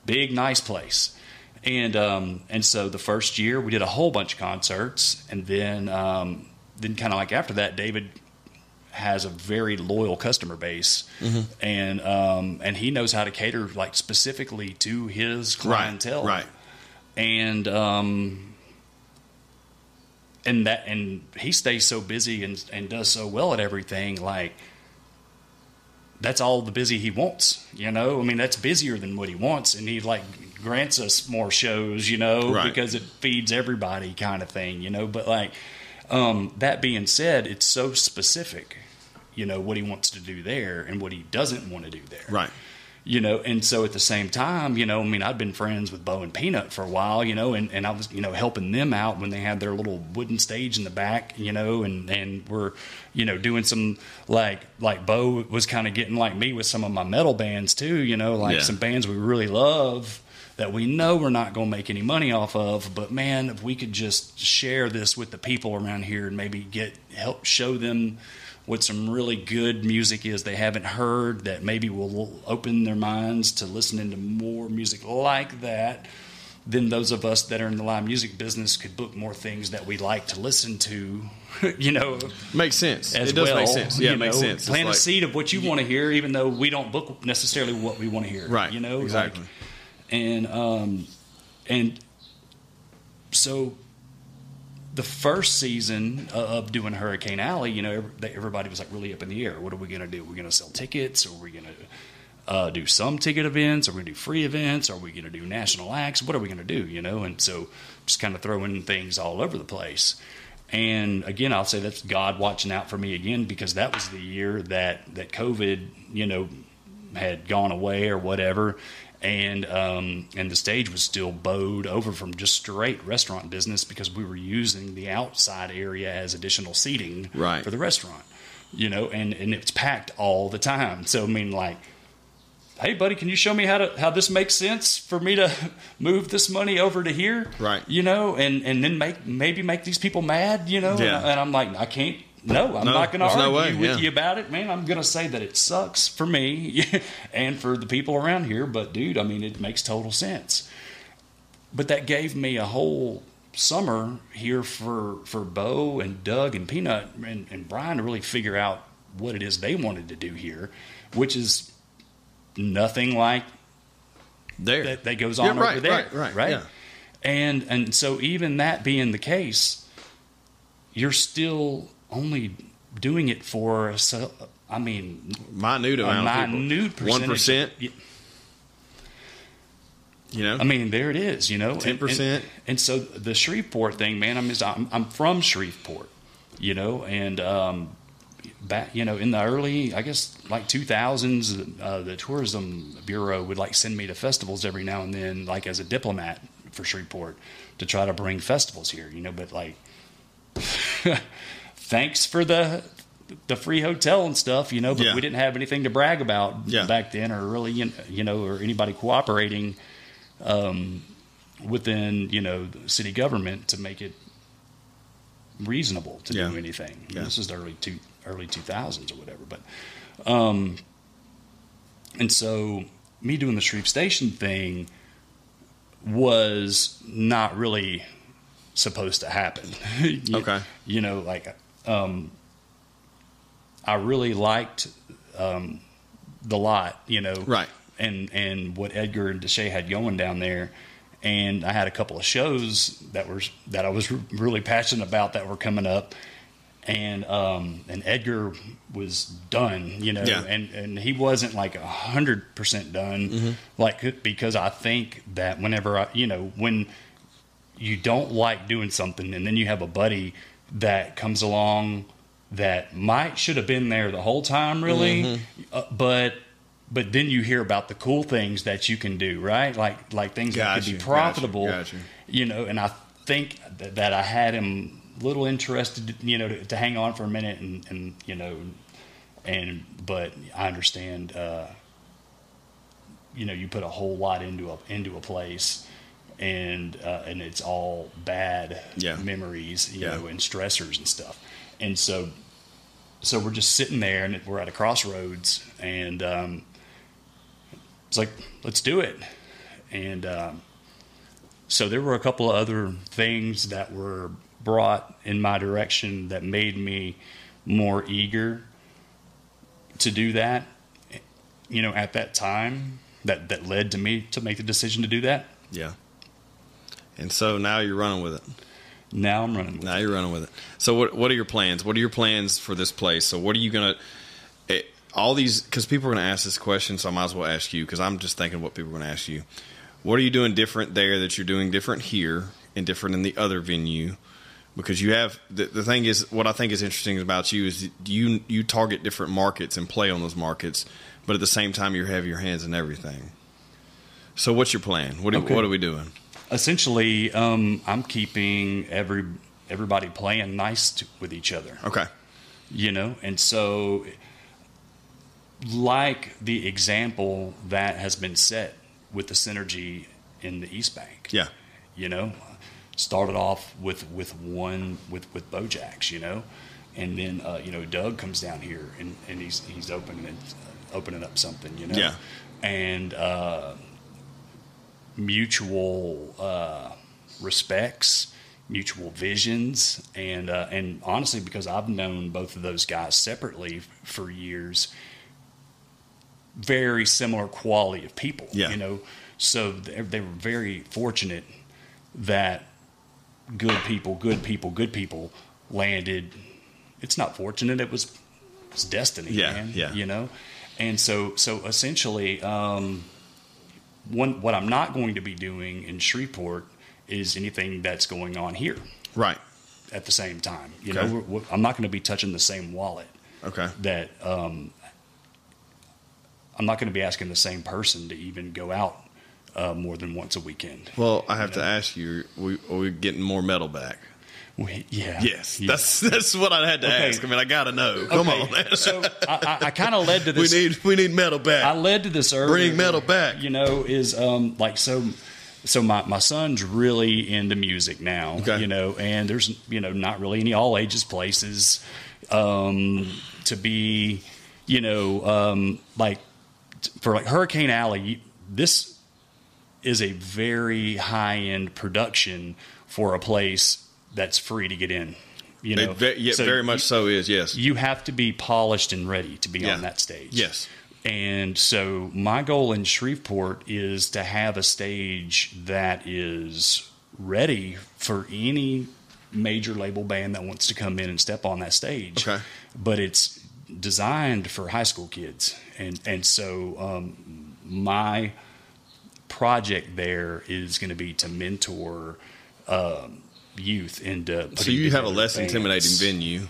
big, nice place. And um, and so the first year, we did a whole bunch of concerts. And then, um, then kind of like after that, David has a very loyal customer base. Mm-hmm. And, um, and he knows how to cater, like, specifically to his clientele. Right, right. And... Um, And that, and he stays so busy and, and does so well at everything. Like that's all the busy he wants, you know? I mean, that's busier than what he wants. And he like grants us more shows, you know, right. because it feeds everybody kind of thing, you know? But like, um, that being said, it's so specific, you know, what he wants to do there and what he doesn't want to do there. Right. You know, and so at the same time, you know, I mean, I've been friends with Bo and Peanut for a while, you know, and, and I was, you know, helping them out when they had their little wooden stage in the back, you know, and, and we're, you know, doing some, like, like Bo was kind of getting like me with some of my metal bands too, you know, like yeah. some bands we really love that we know we're not going to make any money off of, but man, if we could just share this with the people around here and maybe get, help show them what some really good music is they haven't heard that maybe will open their minds to listening to more music like that, then those of us that are in the live music business could book more things that we like to listen to, you know. Makes sense. As it does well, make sense. Yeah, it makes know, sense. Plant like, a seed of what you yeah. want to hear, even though we don't book necessarily what we want to hear. Right. You know, exactly. Like, and um, and so the first season of doing Hurricane Alley, you know, everybody was like really up in the air. What are we going to do? We're going to sell tickets, or we're going to. Uh, do some ticket events? Are we going to do free events? Are we going to do national acts? What are we going to do? You know, and so just kind of throwing things all over the place. And again, I'll say that's God watching out for me again, because that was the year that, that COVID, you know, had gone away or whatever. And, um, and the stage was still bowed over from just straight restaurant business, because we were using the outside area as additional seating right. for the restaurant, you know, and, and it's packed all the time. So, I mean, like, hey, buddy, can you show me how to how this makes sense for me to move this money over to here? Right. You know, and, and then make maybe make these people mad, you know? Yeah. And, and I'm like, I can't. No, I'm no, not going to argue no way, with yeah. you about it, man. I'm going to say that it sucks for me and for the people around here. But, dude, I mean, it makes total sense. But that gave me a whole summer here for, for Bo and Doug and Peanut and, and Brian to really figure out what it is they wanted to do here, which is – nothing like there that, that goes on yeah, right, over there, right? Right. right? Yeah. And and so even that being the case, you're still only doing it for a, I mean, minute amount, a minute percentage, one percent. You know, I mean, there it is. You know, ten percent. And, and so the Shreveport thing, man. I'm just, I'm, I'm from Shreveport, you know, and. um Back, you know, in the early, I guess, like two thousands, uh, the Tourism Bureau would like send me to festivals every now and then, like as a diplomat for Shreveport, to try to bring festivals here, you know. But like, thanks for the the free hotel and stuff, you know. But yeah. we didn't have anything to brag about yeah. back then, or really, you know, or anybody cooperating um, within, you know, the city government to make it reasonable to yeah. do anything. Yeah. This is the early two. early two thousands or whatever. But, um, and so me doing the Shreve Station thing was not really supposed to happen. you, okay. You know, like, um, I really liked, um, the lot, you know, right. And, and what Edgar and Deshay had going down there. And I had a couple of shows that were, that I was really passionate about that were coming up. And um, and Edgar was done, you know, yeah. and, and he wasn't like a hundred percent done, mm-hmm. like because I think that whenever I, you know, when you don't like doing something, and then you have a buddy that comes along that might should have been there the whole time, really, mm-hmm. uh, but but then you hear about the cool things that you can do, right? Like like things gotcha, that could be profitable, gotcha, gotcha. You know. And I think that, that I had him. Little interested, you know, to, to hang on for a minute and, and, you know, and, but I understand, uh, you know, you put a whole lot into a, into a place and, uh, and it's all bad yeah. memories, you yeah. know, and stressors and stuff. And so, so we're just sitting there and we're at a crossroads and, um, it's like, let's do it. And, um, so there were a couple of other things that were brought in my direction that made me more eager to do that, you know, at that time that, that led to me to make the decision to do that. Yeah. And so now you're running with it. Now I'm running with now it. Now you're running with it. So what, what are your plans? What are your plans for this place? So what are you going to, all these, cause people are going to ask this question. So I might as well ask you, cause I'm just thinking what people are going to ask you. What are you doing different there that you're doing different here and different in the other venue? Because you have the, the thing is, what I think is interesting about you is you you target different markets and play on those markets, but at the same time you have your hands in everything. So what's your plan? What do, okay. what are we doing? Essentially, um, I'm keeping every everybody playing nice to, with each other. Okay, you know, and so like the example that has been set with the synergy in the East Bank. Yeah, you know. Started off with, with one with, with Bojacks, you know, and then uh, you know Doug comes down here and, and he's he's opening uh, opening up something, you know, yeah, and uh, mutual uh, respects, mutual visions, and uh, and honestly, because I've known both of those guys separately for years, very similar quality of people. Yeah. You know, so they, they were very fortunate that good people, good people, good people landed. It's not fortunate; it was it's destiny. Yeah, man, yeah. You know, and so so essentially, um, one what I'm not going to be doing in Shreveport is anything that's going on here. Right. At the same time. You okay. know, we're, we're, I'm not going to be touching the same wallet. Okay. That um, I'm not going to be asking the same person to even go out uh, more than once a weekend. Well, I have you know? to ask you, we, are we getting more metal back? We, yeah. Yes. Yeah. That's that's what I had to okay. ask. I mean, I got to know. Come okay. on, man. So I, I, I kind of led to this. We need, we need metal back. I led to this earlier. Bring metal back. You know, is um like so... So my, my son's really into music now, okay. you know, and there's, you know, not really any all ages places um, to be, you know, um, like for like Hurricane Alley. This is a very high end production for a place that's free to get in. You know, it ve- yeah, so very much you, so is. Yes. You have to be polished and ready to be yeah. on that stage. Yes. And so my goal in Shreveport is to have a stage that is ready for any major label band that wants to come in and step on that stage. Okay. But it's designed for high school kids. And and so um, my project there is going to be to mentor um, youth into. So you have a less bands. intimidating venue.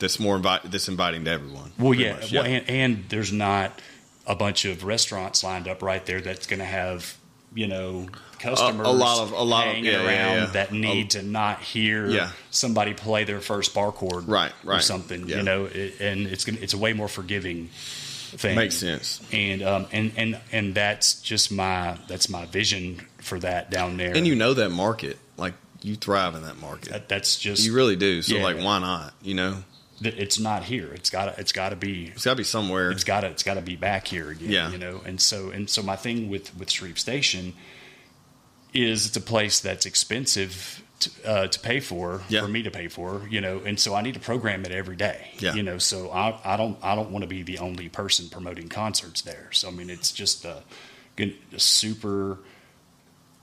That's more invite, that's inviting to everyone. Well, yeah. Much, yeah. Well, and, and there's not a bunch of restaurants lined up right there that's going to have, you know, customers a, a lot of, a lot hanging of, yeah, around yeah, yeah. that need a, to not hear yeah. somebody play their first bar chord right, right. or something, yeah. you know, it, and it's gonna, it's a way more forgiving thing. Makes sense. And, um, and, and, and that's just my, that's my vision for that down there. And you know that market, like you thrive in that market. That, that's just. You really do. So yeah. like, why not, you know? It's not here. It's got to. It's got to be. It's got to be somewhere. It's got to. It's got to be back here again. Yeah. You know. And so. And so. My thing with with Shreve Station is it's a place that's expensive to, uh, to pay for. Yeah. For me to pay for. You know. And so I need to program it every day. Yeah. You know. So I. I don't. I don't want to be the only person promoting concerts there. So I mean, it's just a, a super.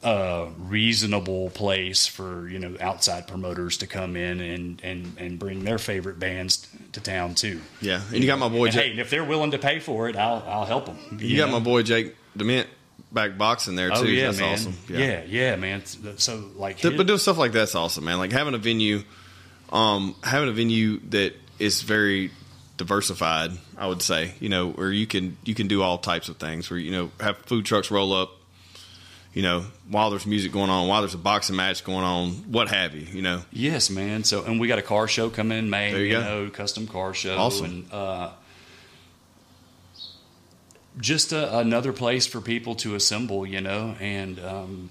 A reasonable place for, you know, outside promoters to come in and, and, and bring their favorite bands t- to town too. Yeah, and you, you got my boy. And, Jake. Hey, if they're willing to pay for it, I'll I'll help them. You, you got know? my boy Jake DeMint back boxing there too. Oh, yeah, that's man. awesome. Yeah. yeah, yeah, man. So like, his- but doing stuff like that's awesome, man. Like having a venue, um, having a venue that is very diversified. I would say, you know, where you can you can do all types of things. Where you know, have food trucks roll up. You know, while there's music going on, while there's a boxing match going on, what have you, you know? Yes, man. So, and we got a car show coming in May, there you, you go. know, custom car show. Awesome. And, uh, just a, another place for people to assemble, you know, and, um,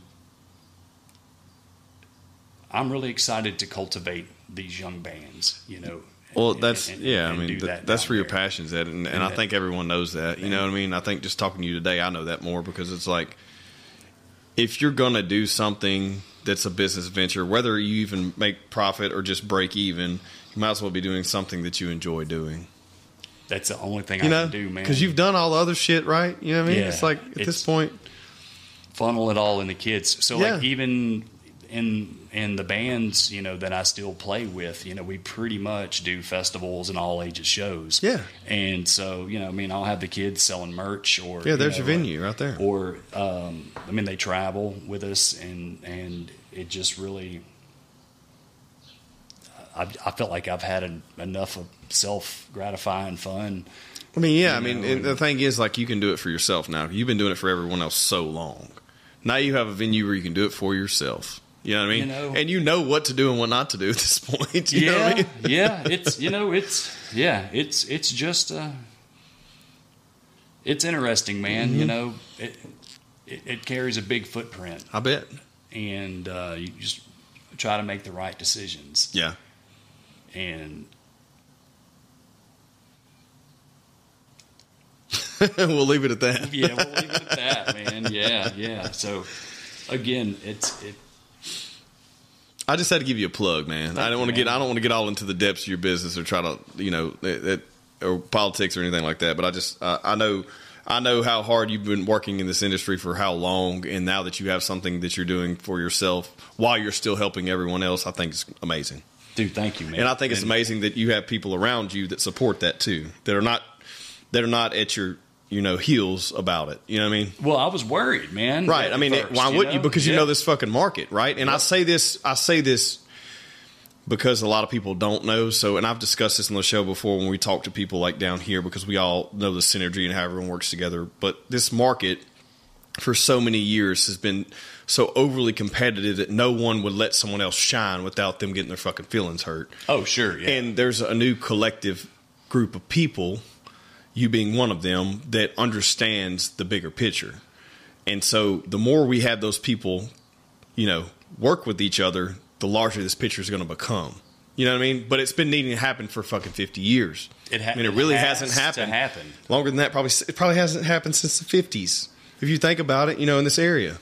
I'm really excited to cultivate these young bands, you know? Well, and, that's, and, yeah, and I mean, the, that that's where your there. passion's at. And, and yeah. I think everyone knows that, you yeah. know what I mean? I think just talking to you today, I know that more because it's like, if you're going to do something that's a business venture, whether you even make profit or just break even, you might as well be doing something that you enjoy doing. That's the only thing you I know? can do, man. Because you've done all the other shit, right? You know what I mean? Yeah, it's like at it's this point. Funnel it all in the kids. So yeah. like even in in the bands, you know, that I still play with, you know, we pretty much do festivals and all ages shows. Yeah. And so, you know, I mean, I'll have the kids selling merch or yeah, there's you know, your venue like, right there. Or um, I mean, they travel with us, and and it just really, I, I felt like I've had an, enough of self gratifying fun. I mean, yeah, I mean, know, and the thing is, like, you can do it for yourself now. You've been doing it for everyone else so long. Now you have a venue where you can do it for yourself. You know what I mean? You know, and you know what to do and what not to do at this point. You yeah, know what I mean? yeah. It's you know, it's yeah, it's it's just uh, it's interesting, man. Mm-hmm. You know, it, it it carries a big footprint. I bet. And uh, you just try to make the right decisions. Yeah. And we'll leave it at that. Yeah, we'll leave it at that, man. Yeah, yeah. So again, it's it. I just had to give you a plug, man. I don't want to get I don't want to get all into the depths of your business or try to you know it, it, or politics or anything like that. But I just uh, I know. I know how hard you've been working in this industry for how long, and now that you have something that you're doing for yourself while you're still helping everyone else, I think it's amazing. Dude, thank you, man. And I think it's amazing that you have people around you that support that too, that are not that are not at your you know heels about it. You know what I mean? Well, I was worried, man. Right. I mean, first, why wouldn't you? Know? you? Because yeah. you know this fucking market, right? And yep. I say this, I say this. Because a lot of people don't know. So, and I've discussed this on the show before when we talk to people like down here, because we all know the synergy and how everyone works together. But this market for so many years has been so overly competitive that no one would let someone else shine without them getting their fucking feelings hurt. Oh, sure. Yeah. And there's a new collective group of people, you being one of them, that understands the bigger picture. And so the more we have those people, you know, work with each other, the larger this picture is going to become. You know what I mean? But it's been needing to happen for fucking fifty years. It ha- I mean, it really it has hasn't happened. To happen. Longer than that, probably. It probably hasn't happened since the fifties. If you think about it, you know, in this area.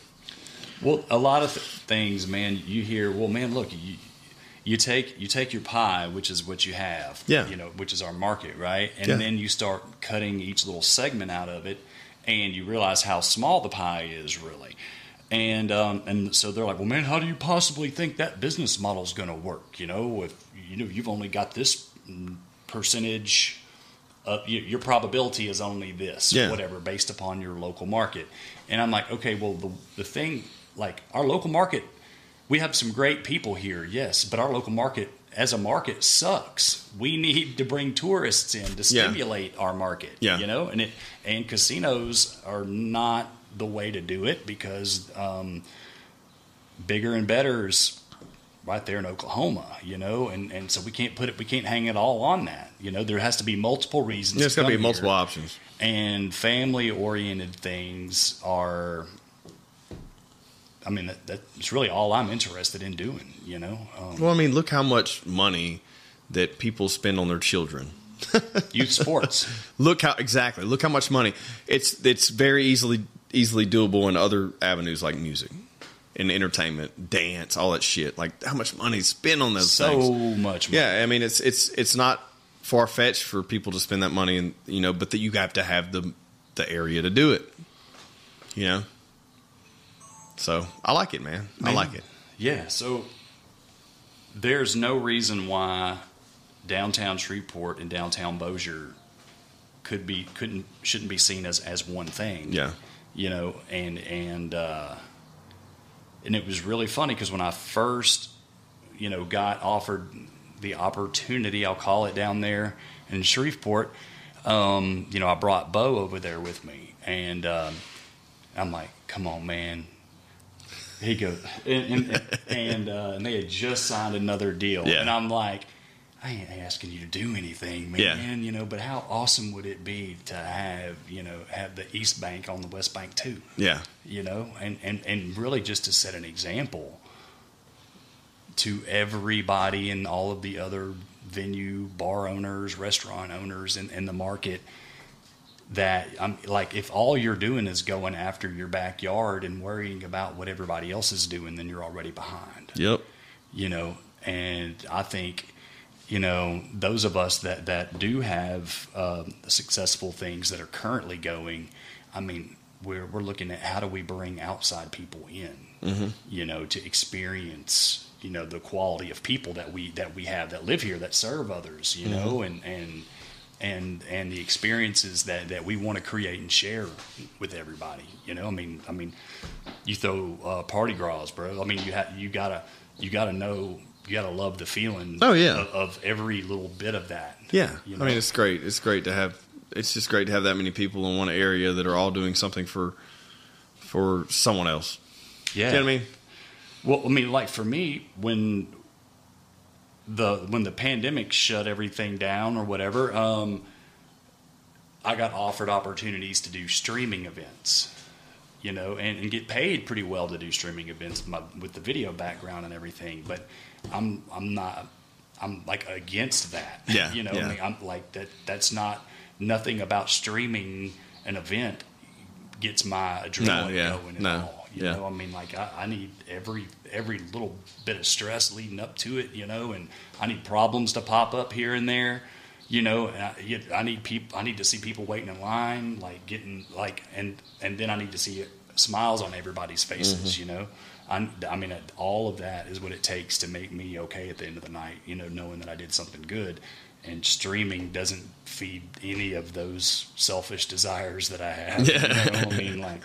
Well, a lot of th- things, man, you hear, well, man, look, you, you take you take your pie, which is what you have, yeah. you know, which is our market, right? And yeah. then you start cutting each little segment out of it, and you realize how small the pie is, really. And um, and so they're like, well, man, how do you possibly think that business model is going to work? You know, if you know you've only got this percentage, of, you, your probability is only this, yeah. whatever, based upon your local market. And I'm like, okay, well, the the thing, like our local market, we have some great people here, yes, but our local market as a market sucks. We need to bring tourists in to stimulate yeah. our market, yeah. you know, and it and casinos are not the way to do it, because um, bigger and better's right there in Oklahoma, you know, and, and so we can't put it, we can't hang it all on that, you know. There has to be multiple reasons. Yeah, it's got to be here. Multiple options. And family-oriented things are, I mean, that, that's really all I'm interested in doing, you know. Um, well, I mean, look how much money that people spend on their children. Youth sports. Look how exactly. Look how much money. It's it's very easily. easily doable in other avenues like music and entertainment, dance, all that shit. Like how much money is spent on those so things. So much money. Yeah, I mean, it's it's it's not far-fetched for people to spend that money, and you know, but that you have to have the the area to do it. You know? So I like it, man. man. I like it. Yeah, so there's no reason why downtown Shreveport and downtown Bossier could be couldn't shouldn't be seen as, as one thing. Yeah. You know, and and uh, and it was really funny because when I first, you know, got offered the opportunity, I'll call it, down there in Shreveport, um, you know, I brought Bo over there with me, and um, I'm like, "Come on, man!" He goes, and and, and, uh, and they had just signed another deal, yeah. and I'm like, "I ain't asking you to do anything, man, yeah. you know, but how awesome would it be to have, you know, have the East Bank on the West Bank too?" Yeah. You know, and, and, and really just to set an example to everybody and all of the other venue, bar owners, restaurant owners in, in the market, that I'm like, if all you're doing is going after your backyard and worrying about what everybody else is doing, then you're already behind. Yep. You know, and I think... You know, those of us that, that do have uh, successful things that are currently going, I mean, we're we're looking at how do we bring outside people in, mm-hmm. you know, to experience, you know, the quality of people that we that we have that live here, that serve others, you mm-hmm. know, and, and and and the experiences that, that we want to create and share with everybody. You know, I mean, I mean, you throw uh, party gras, bro. I mean, you ha- you gotta you gotta know. You got to love the feeling oh, yeah. of, of every little bit of that. Yeah. You know? I mean, it's great. It's great to have, it's just great to have that many people in one area that are all doing something for, for someone else. Yeah. You know what I mean? Well, I mean, like for me, when the, when the pandemic shut everything down or whatever, um, I got offered opportunities to do streaming events, you know, and, and get paid pretty well to do streaming events my, with the video background and everything. But, I'm I'm not I'm like against that. Yeah, you know, yeah. I mean, I'm like that. That's not nothing about streaming an event gets my adrenaline no, yeah, going at no, all. You yeah. know, I mean, like I, I need every every little bit of stress leading up to it, you know, and I need problems to pop up here and there, you know. And I, you, I need people. I need to see people waiting in line, like getting like, and and then I need to see smiles on everybody's faces, mm-hmm. you know. I, I mean, all of that is what it takes to make me okay at the end of the night, you know, knowing that I did something good. And streaming doesn't feed any of those selfish desires that I have. Yeah. You know? I mean, like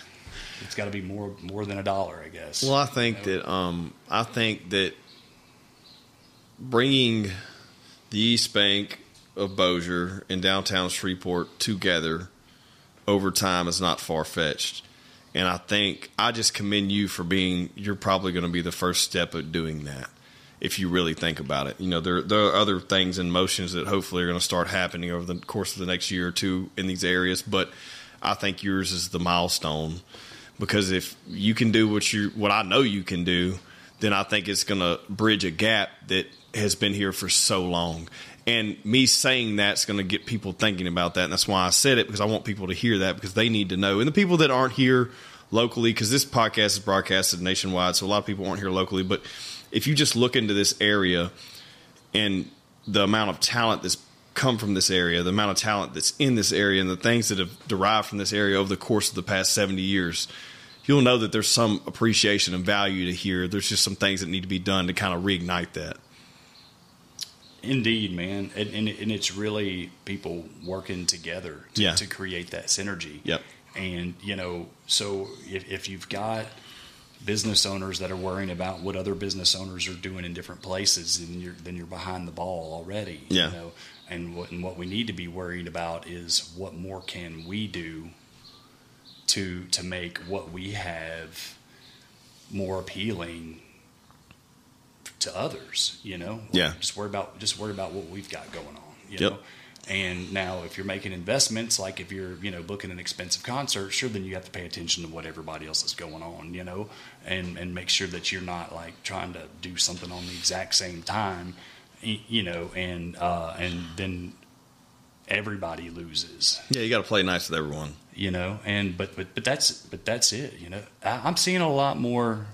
it's got to be more more than a dollar, I guess. Well, I think you know? that um, I think that bringing the East Bank of Bossier and downtown Shreveport together over time is not far fetched. And I think I just commend you for being. You're probably going to be the first step of doing that. If you really think about it, you know, there, there are other things and motions that hopefully are going to start happening over the course of the next year or two in these areas. But I think yours is the milestone, because if you can do what you, what I know you can do, then I think it's going to bridge a gap that has been here for so long. And me saying that's going to get people thinking about that. And that's why I said it, because I want people to hear that, because they need to know. And the people that aren't here locally, because this podcast is broadcasted nationwide, so a lot of people aren't here locally, but if you just look into this area and the amount of talent that's come from this area, the amount of talent that's in this area, and the things that have derived from this area over the course of the past seventy years, you'll know that there's some appreciation and value to hear. There's just some things that need to be done to kind of reignite that. Indeed, man. And, and, and it's really people working together to, yeah. to create that synergy. Yep. And, you know, so if, if you've got business owners that are worrying about what other business owners are doing in different places, and you're, then you're behind the ball already. Yeah. You know? And what, and what we need to be worried about is what more can we do to, to make what we have more appealing to others, you know? Yeah. Just worry about, just worry about what we've got going on, you yep. know? And now if you're making investments, like if you're, you know, booking an expensive concert, sure, then you have to pay attention to what everybody else is going on, you know, and, and make sure that you're not like trying to do something on the exact same time, you know, and, uh, and then everybody loses. Yeah. You got to play nice with everyone, you know, and, but, but, but that's, but that's it, you know. I, I'm seeing a lot more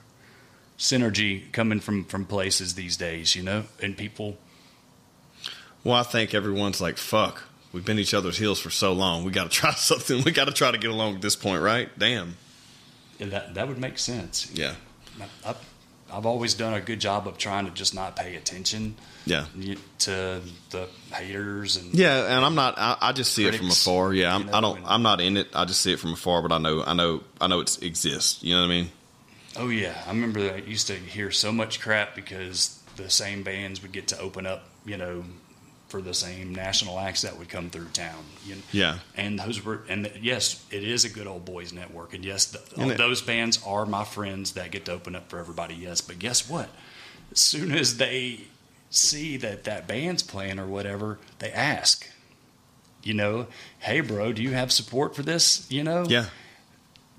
synergy coming from, from places these days, you know, and people. Well, I think everyone's like, fuck, we've been each other's heels for so long. We got to try something. We got to try to get along at this point, right? Damn. Yeah, that that would make sense. Yeah. I, I, I've always done a good job of trying to just not pay attention yeah. to the haters. And yeah, and I'm not, I, I just see critics, it from afar. Yeah, I'm, you know, I don't, and, I'm not in it. I just see it from afar, but I know, I know, I know it exists. You know what I mean? Oh, yeah. I remember that I used to hear so much crap because the same bands would get to open up, you know, for the same national acts that would come through town. You know? Yeah. And those were, and the, yes, it is a good old boys network. And yes, the, and it, those bands are my friends that get to open up for everybody. Yes. But guess what? As soon as they see that that band's playing or whatever, they ask, you know, hey bro, do you have support for this? You know? Yeah.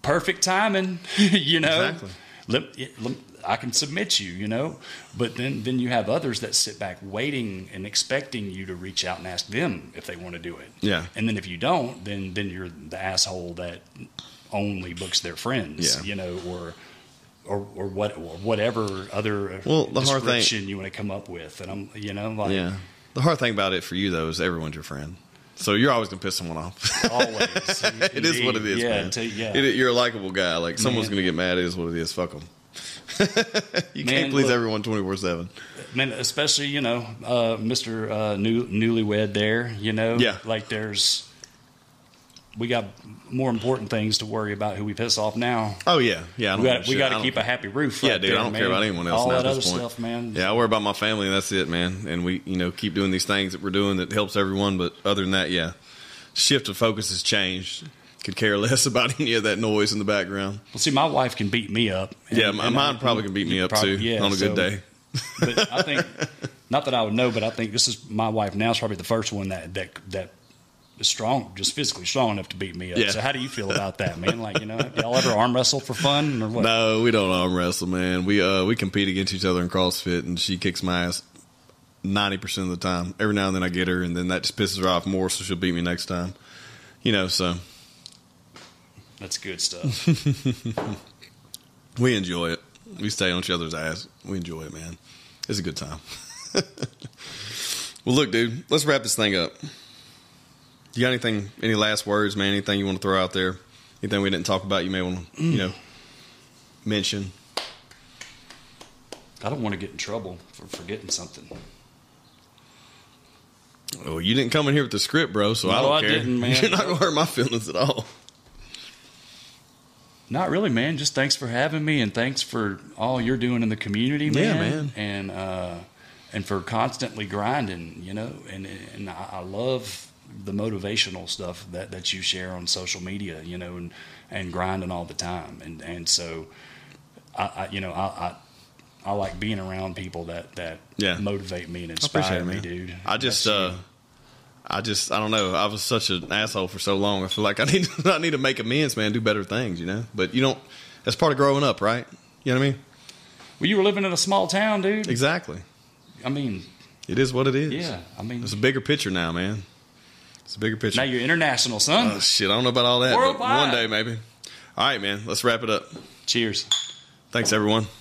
Perfect timing, you know? Exactly. Let, let, I can submit you, you know, but then, then you have others that sit back waiting and expecting you to reach out and ask them if they want to do it. Yeah. And then if you don't, then, then you're the asshole that only books their friends, yeah. you know, or, or, or what, or whatever other well, the hard thing you want to come up with. And I'm, you know, like, yeah. the hard thing about it for you though, is everyone's your friend. So you're always going to piss someone off. Always. It indeed. Is what it is, yeah, man. T- yeah. it, you're a likable guy. Like someone's going to get mad. It is what it is. Fuck them. You man, can't please look, everyone twenty-four seven. Man, especially, you know, uh, Mister Uh, new, newlywed there, you know? Yeah. Like there's, we got more important things to worry about who we piss off now. Oh, yeah. Yeah. I don't we got, we got to keep care. A happy roof. Yeah, dude, there, I don't man. Care about anyone else. All now that at other this point. Stuff, man. Yeah, I worry about my family and that's it, man. And we, you know, keep doing these things that we're doing that helps everyone. But other than that, yeah, shift of focus has changed. Could care less about any of that noise in the background. Well, see, my wife can beat me up. And, yeah, my, and mine I, probably can beat me up probably, too yeah, on a so, good day. But I think, not that I would know, but I think this is my wife now is probably the first one that that that is strong, just physically strong enough to beat me up. Yeah. So how do you feel about that, man? Like, you know, y'all ever arm wrestle for fun or what? No, we don't arm wrestle, man. We uh we compete against each other in CrossFit, and she kicks my ass ninety percent of the time. Every now and then I get her, and then that just pisses her off more, so she'll beat me next time. You know, so. That's good stuff. We enjoy it. We stay on each other's ass. We enjoy it, man. It's a good time. Well, look, dude, let's wrap this thing up. You got anything, any last words, man? Anything you want to throw out there? Anything we didn't talk about you may want to, you know, mention? I don't want to get in trouble for forgetting something. Well, you didn't come in here with the script, bro, so no, I don't I care. Didn't, man. You're not going to hurt my feelings at all. Not really, man. Just thanks for having me, and thanks for all you're doing in the community, man. Yeah, man. And, uh, and for constantly grinding, you know. And and I love the motivational stuff that, that you share on social media, you know, and, and grinding all the time. And, and so, I, I you know, I, I I like being around people that, that yeah. motivate me and inspire me, dude. I just, uh, I just, I don't know. I was such an asshole for so long. I feel like I need, to, I need to make amends, man. Do better things, you know. But you don't. That's part of growing up, right? You know what I mean? Well, you were living in a small town, dude. Exactly. I mean, it is what it is. Yeah, I mean, it's a bigger picture now, man. It's a bigger picture. Now you're international, son. Oh shit, I don't know about all that. Worldwide. But one day, maybe. All right, man. Let's wrap it up. Cheers. Thanks, everyone.